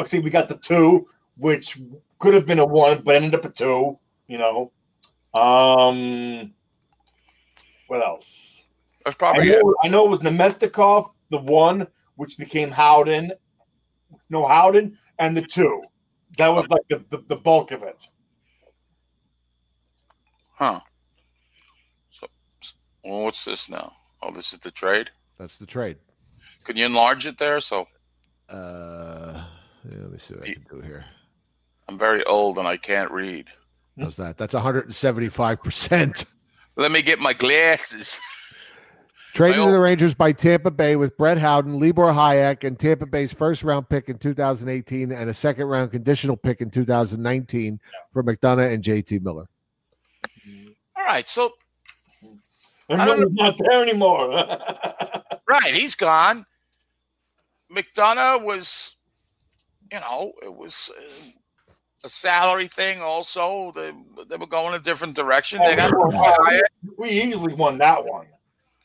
Actually, we got the 2, which could have been a 1, but ended up a 2. What else? That's probably it. I know it was Namestnikov, the 1, which became Howden. No, Howden and the 2. That was like the bulk of it. Huh. So, what's this now? Oh, this is the trade? That's the trade. Can you enlarge it there? So. Let me see what I can do here. I'm very old and I can't read. How's that? That's 175%. Let me get my glasses. Traded to the Rangers by Tampa Bay with Brett Howden, Libor Hájek, and Tampa Bay's first-round pick in 2018 and a second-round conditional pick in 2019 for McDonough and J.T. Miller. All right, so... Miller's not there anymore. Right, he's gone. McDonough was, it was a salary thing also. They were going a different direction. Oh, we easily won that one.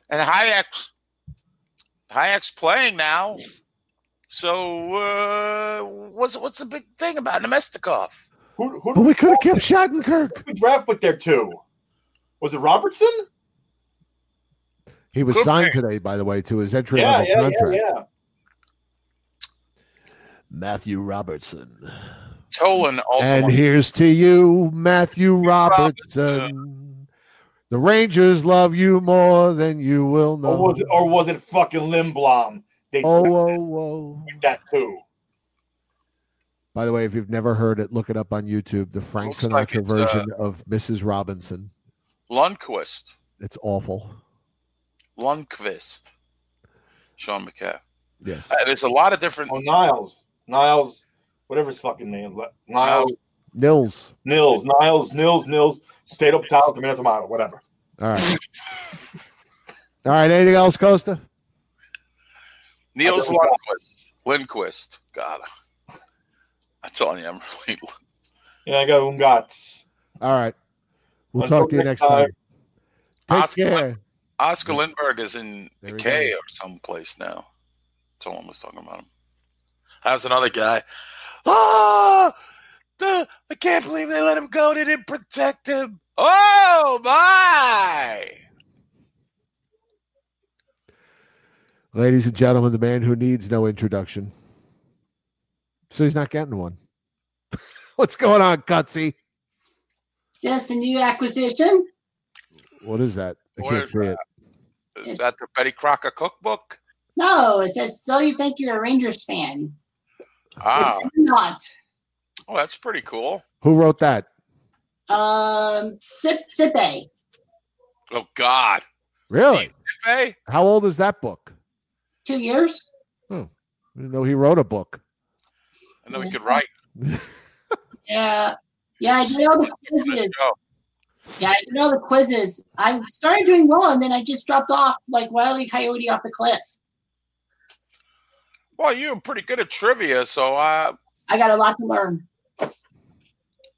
And Hájek's playing now. So what's the big thing about Namestnikov? Who we could have kept Shattenkirk. We draft with there too. Was it Robertson? He was signed today, by the way, to his entry-level contract. Yeah. Matthew Robertson. Tolan also. And here's to you, Matthew Robertson. The Rangers love you more than you will know. Or was it fucking Lindblom? That too. By the way, if you've never heard it, look it up on YouTube. The Frank Sinatra version of Mrs. Robinson. Lundqvist. It's awful. Lundqvist. Sean McCabe. Yes. There's a lot of different. Oh, Niles, whatever his fucking name. Niles. Stayed up top, tomato, whatever. All right. All right. Anything else, Costa? Niels Lundqvist. God, I'm telling you, I'm really. Yeah, I got Lundqvist. All right. We'll talk to you next time. Take care. Oscar Lindberg is in K or someplace now. Someone was talking about him. That was another guy. Oh, I can't believe they let him go. They didn't protect him. Oh, my. Ladies and gentlemen, the man who needs no introduction. So he's not getting one. What's going on, Cutsy? Just a new acquisition. What is that? I can't see it. Is that the Betty Crocker cookbook? No, it says, "So you think you're a Rangers fan?" Ah, I'm not. Oh, that's pretty cool. Who wrote that? Sippe. Oh God! Really? Sippe? How old is that book? 2 years. Hmm. I didn't know he wrote a book. I know he could write. Yeah, I did all the quizzes. Yeah, I did all the quizzes. I started doing well, and then I just dropped off like Wile E. Coyote off a cliff. Well, you're pretty good at trivia, so I got a lot to learn.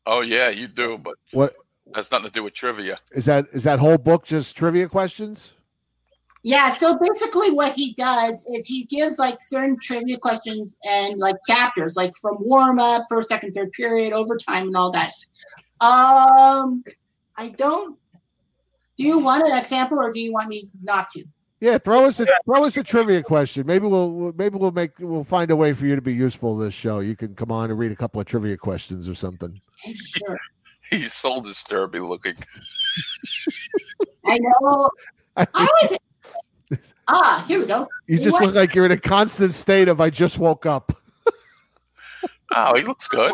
Oh yeah, you do, but what? That's nothing to do with trivia. Is that whole book just trivia questions? Yeah, so basically what he does is he gives like certain trivia questions and like chapters, like from warm up, first, second, third period, overtime, and all that. Do you want an example, or do you want me not to? Yeah, throw us a trivia question. Maybe we'll find a way for you to be useful this show. You can come on and read a couple of trivia questions or something. Sure. He's so disturbing looking. I know. Here we go. You just look like you're in a constant state of "I just woke up." Oh, he looks good.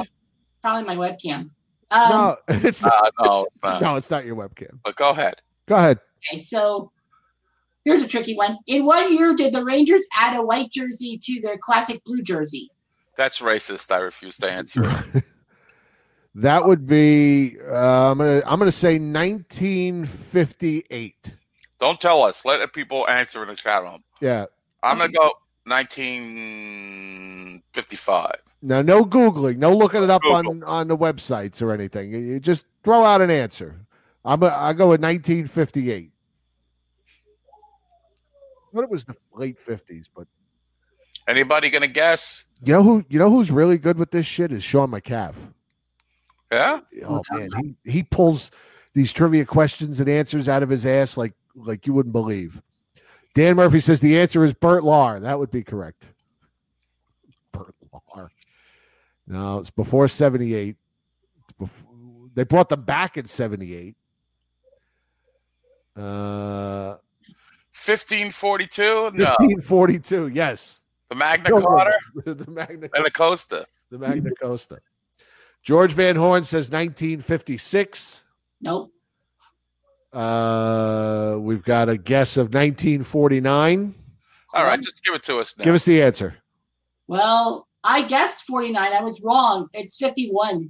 Probably my webcam. No, it's not your webcam. But go ahead. Okay, so here's a tricky one. In what year did the Rangers add a white jersey to their classic blue jersey? That's racist. I refuse to answer it. That would be I'm gonna say 1958. Don't tell us. Let people answer in the chat room. Yeah. I'm going to go 1955. Now, no Googling. No looking it up on the websites or anything. You just throw out an answer. I go with 1958. I thought it was the late 50s, but... Anybody going to guess? You know who's really good with this shit is Sean McCaff. Yeah? Oh, man. He pulls these trivia questions and answers out of his ass like you wouldn't believe. Dan Murphy says the answer is Bert Lahr. That would be correct. Bert Lahr. No, it's before 78. They brought them back in 78. 1542? No. 1542, yes. The Magna Carta? The Magna Costa. The Magna Costa. George Van Horn says 1956. Nope. We've got a guess of 1949. All right, just give it to us now. Give us the answer. Well, I guessed 49. I was wrong. It's 51.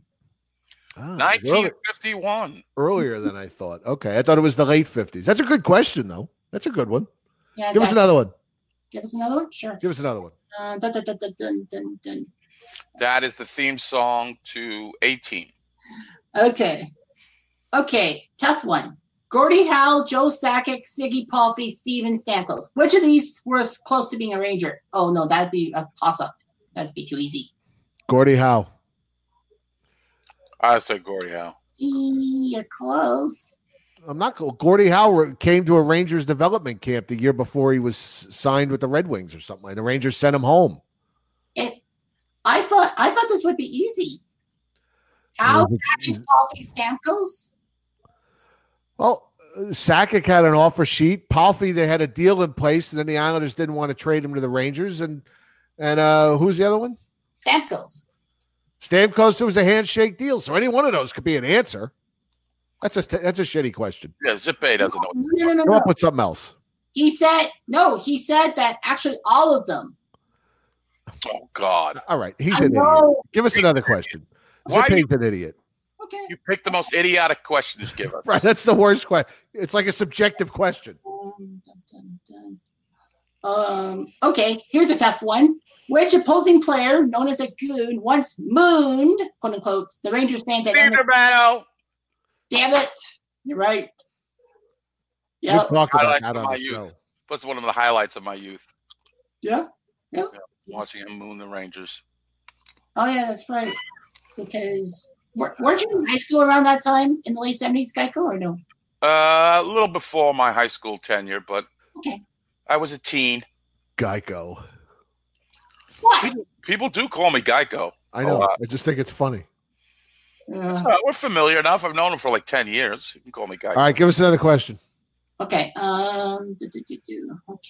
Oh, 1951. Earlier than I thought. Okay, I thought it was the late 50s. That's a good question, though. That's a good one. Yeah, give us another one. Give us another one? Sure. Give us another one. Dun, dun, dun, dun, dun, dun. That is the theme song to 18. Okay, tough one. Gordie Howe, Joe Sakic, Siggy Palffy, Steven Stamkos. Which of these were close to being a Ranger? Oh, no, that'd be a toss-up. That'd be too easy. Gordie Howe. I'd say Gordie Howe. You're close. I'm not close. Gordie Howe came to a Rangers development camp the year before he was signed with the Red Wings or something. Like the Rangers sent him home. I thought this would be easy. Howe, Sakic, Palffy, Stamkos? Well, Sakic had an offer sheet. Palffy, they had a deal in place, and then the Islanders didn't want to trade him to the Rangers. And who's the other one? Stamkos, it was a handshake deal, so any one of those could be an answer. That's a shitty question. Yeah, Zippe doesn't know. No. Come up with something else. He said that actually all of them. Oh, God. All right, he's an idiot. Give us another question. Zippe's an idiot. Okay. You pick the most idiotic questions to give us. Right, that's the worst question. It's like a subjective question. Okay, here's a tough one. Which opposing player, known as a goon, once mooned, quote unquote, the Rangers fans at Peter Battle? Damn it. You're right. Yeah. That's one of the highlights of my youth. Yeah. Watching him moon the Rangers. Oh, yeah, that's right. Because... Weren't you in high school around that time in the late 70s, Geico, or no? A little before my high school tenure, but okay. I was a teen. Geico. What? People do call me Geico. I know. I just think it's funny. We're familiar enough. I've known him for like 10 years. You can call me Geico. All right, give us another question. Okay. Okay.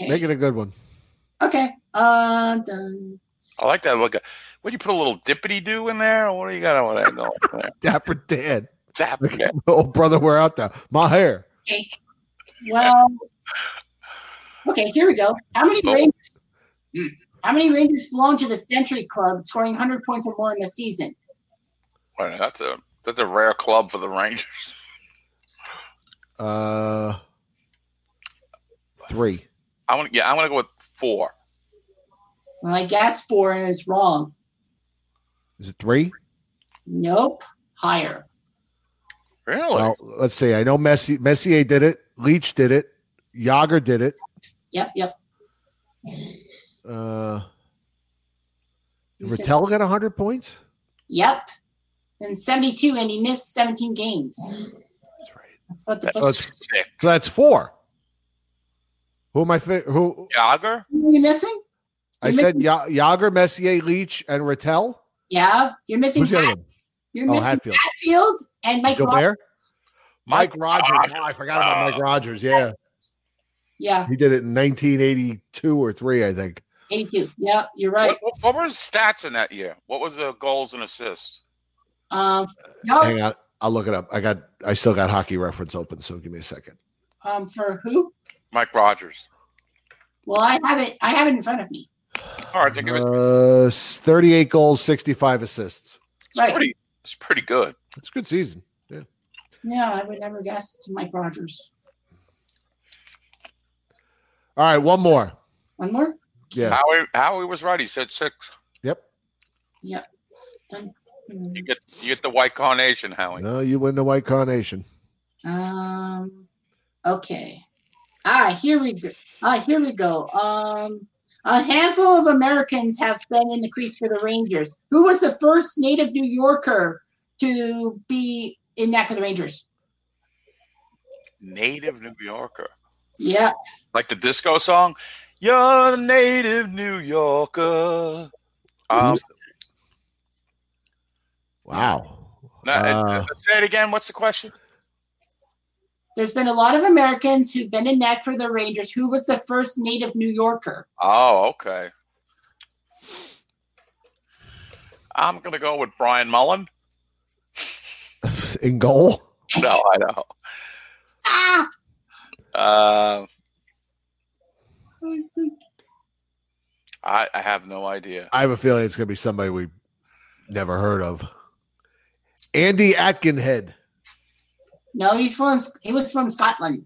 Make it a good one. Okay. Done. I like that look. What do you put a little dippity do in there? Or what do you got on that going? Dapper Dan. Dapper Dan. Oh, brother, we're out there. My hair. Okay. Well. Okay, here we go. How many Rangers belong to the Century Club, scoring 100 points or more in the season? Well, that's a rare club for the Rangers. 3. I want to go with 4. Well, I guessed 4 and it's wrong. Is it 3? Nope. Higher. Really? Well, let's see. I know Messier did it. Leach did it. Jágr did it. Yep. Ratelle got 100 points? Yep. And 72, and he missed 17 games. That's right. That's 4. Who am I? Who? Jágr? Who are you missing? I said Jágr, Messier, Leach, and Ratelle. Yeah, you're missing. Who's the other one? You're missing Hatfield and Mike Rogers. Mike Rogers. Oh, I forgot about Mike Rogers. Yeah. Yeah. He did it in 1982 or 3, I think. 82. Yeah, you're right. What were his stats in that year? What was the goals and assists? Hang on, I'll look it up. I still got Hockey Reference open, so give me a second. For who? Mike Rogers. Well, I have it in front of me. All right, I think it was 38 goals, 65 assists. Right. It's pretty good. It's a good season. Yeah. Yeah, I would never guess Mike Rogers. All right, one more. One more? Yeah. Howie was right. He said 6. Yep. Done. You get the white carnation, Howie. No, you win the white carnation. Okay. Here we go. A handful of Americans have been in the crease for the Rangers. Who was the first native New Yorker to be in that for the Rangers? Native New Yorker. Yeah. Like the disco song? You're a native New Yorker. Wow. No, say it again. What's the question? There's been a lot of Americans who've been in net for the Rangers. Who was the first native New Yorker? Oh, okay. I'm going to go with Brian Mullan. In goal? No, I know. I have no idea. I have a feeling it's going to be somebody we never heard of. Andy Atkinhead. No, he was from Scotland.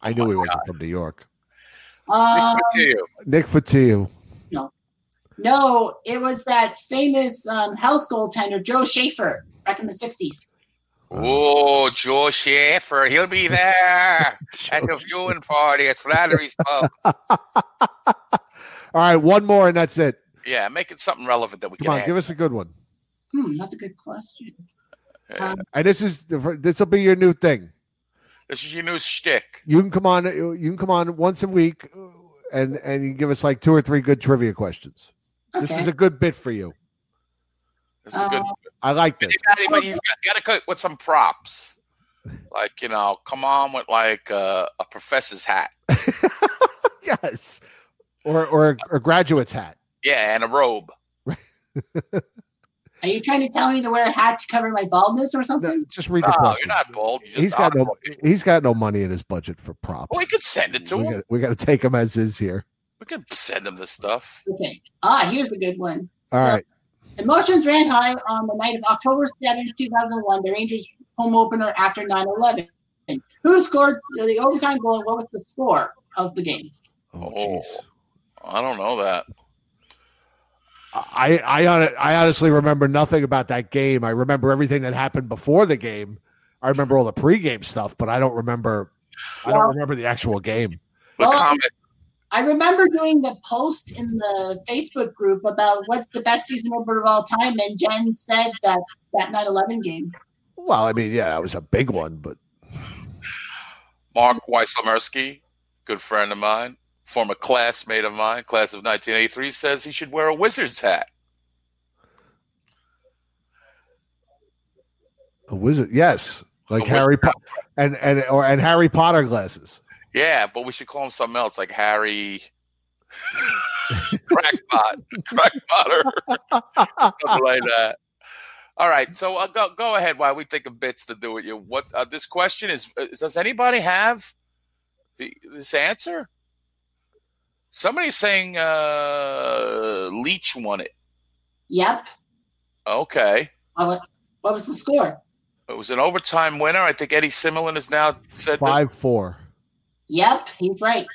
I knew he wasn't from New York. Nick Fotillo. No, it was that famous house goaltender, Joe Schaefer, back in the 60s. Oh, Joe Schaefer. He'll be there at the viewing party at Slattery's Pub. All right, one more and that's it. Yeah, make it something relevant that we can give us a good one. That's a good question. And this will be your new thing. This is your new shtick. You can come on once a week, and you can give us like 2 or 3 good trivia questions. Okay. This is a good bit for you. This is good. I like this. He's got to cut with some props, like come on with like a professor's hat. Yes, or a graduate's hat. Yeah, and a robe. Are you trying to tell me to wear a hat to cover my baldness or something? No, just read the question. You're not bald. He's got no money in his budget for props. Well, we could send it to him. We got to take him as is here. We could send him this stuff. Okay. Here's a good one. All right. Emotions ran high on the night of October 7th, 2001, the Rangers home opener after 9/11. Who scored the overtime goal and what was the score of the game? Oh, I don't know that. I honestly remember nothing about that game. I remember everything that happened before the game. I remember all the pregame stuff, but I don't remember. Well, I don't remember the actual game. Well, I remember doing the post in the Facebook group about what's the best season opener of all time, and Jen said that 9/11 game. Well, I mean, yeah, that was a big one, but Mark Weislemersky, good friend of mine. Former classmate of mine, class of 1983, says he should wear a Wizards hat. A wizard, yes. like Harry Harry Potter glasses. Yeah, but we should call him something else, like Harry Crackpotter, something like that. All right, so go ahead while we think of bits to do with you. What this question is? Does anybody have this answer? Somebody's saying Leach won it. Yep. Okay. What was the score? It was an overtime winner. I think Eddie Similin has now said 5-4. Yep, he's right.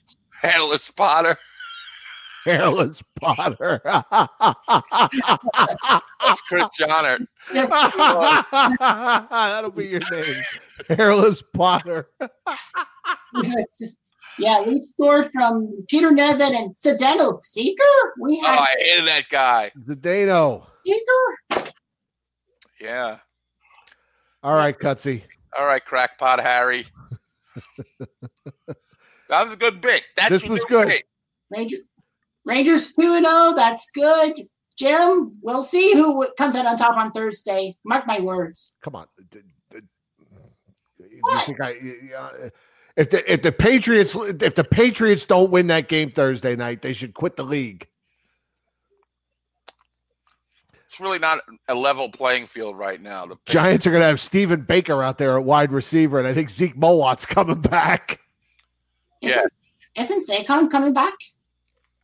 Hairless Potter. That's Chris Johnner. That'll be your name. Hairless Potter. Yes. Yeah, we scored from Peter Nevin and Zdeno Seeker. I hated that guy. Zdeno Seeker? Yeah. All right, Cutsy. All right, Crackpot Harry. That was a good bit. This was good. Rangers 2-0. That's good. Jim, we'll see who comes out on top on Thursday. Mark my words. Come on. If the Patriots don't win that game Thursday night, they should quit the league. It's really not a level playing field right now. The Giants are going to have Stephen Baker out there at wide receiver, and I think Zeke Mowat's coming back. Isn't Saquon coming back?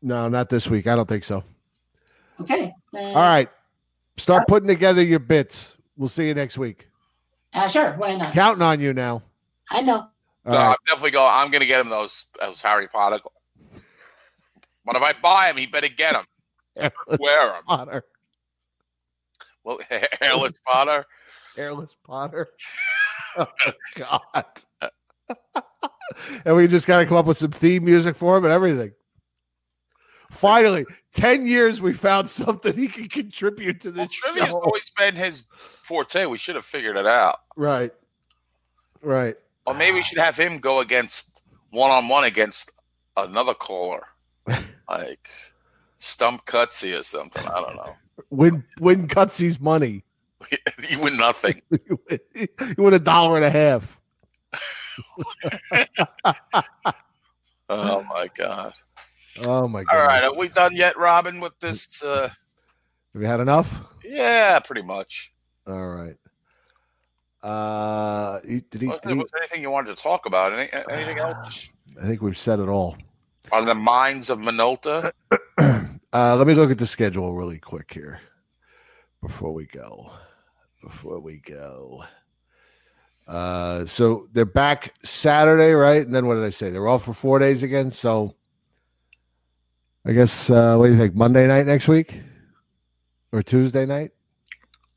No, not this week. I don't think so. Okay. All right. Start putting together your bits. We'll see you next week. Sure. Why not? Counting on you now. I know. No, right. I'm going to get him those Harry Potter. But if I buy him, he better get him. Wear him. Potter. Well, Hairless Potter. Hairless Potter. Oh, God. And we just got to come up with some theme music for him and everything. Finally, 10 years we found something he can contribute to the show. Trivia's always been his forte. We should have figured it out. Right. Or maybe we should have him go against one-on-one against another caller, like Stump Cutsy or something. I don't know. Win Cutsy's money. You win nothing. You win $1.50. Oh, my God. All right. Are we done yet, Robin, with this? Have we had enough? Yeah, pretty much. All right. Was there anything you wanted to talk about? Anything else? I think we've said it all. On the minds of Minolta? Let me look at the schedule really quick here before we go. So they're back Saturday, right? And then what did I say? They're off for 4 days again. So I guess, what do you think? Monday night next week or Tuesday night?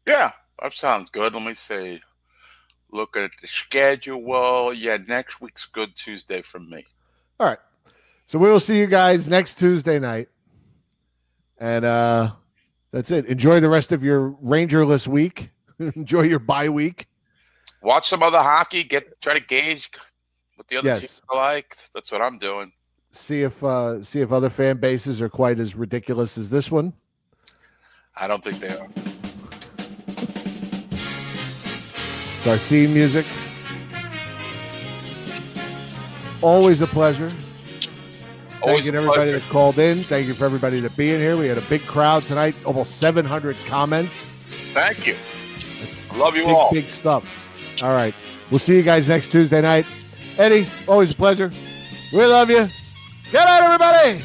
Yeah, that sounds good. Let me see. Look at the schedule. Yeah, next week's good Tuesday for me. All right. So we will see you guys next Tuesday night. And that's it. Enjoy the rest of your Rangerless week. Enjoy your bye week. Watch some other hockey. Try to gauge what the other teams are like. That's what I'm doing. See if other fan bases are quite as ridiculous as this one. I don't think they are. It's our theme music. Always a pleasure. Thank you to everybody that called in. Thank you for everybody to be in here. We had a big crowd tonight, almost 700 comments. Thank you. I love you all. Big stuff. All right. We'll see you guys next Tuesday night. Eddie, always a pleasure. We love you. Good night, everybody.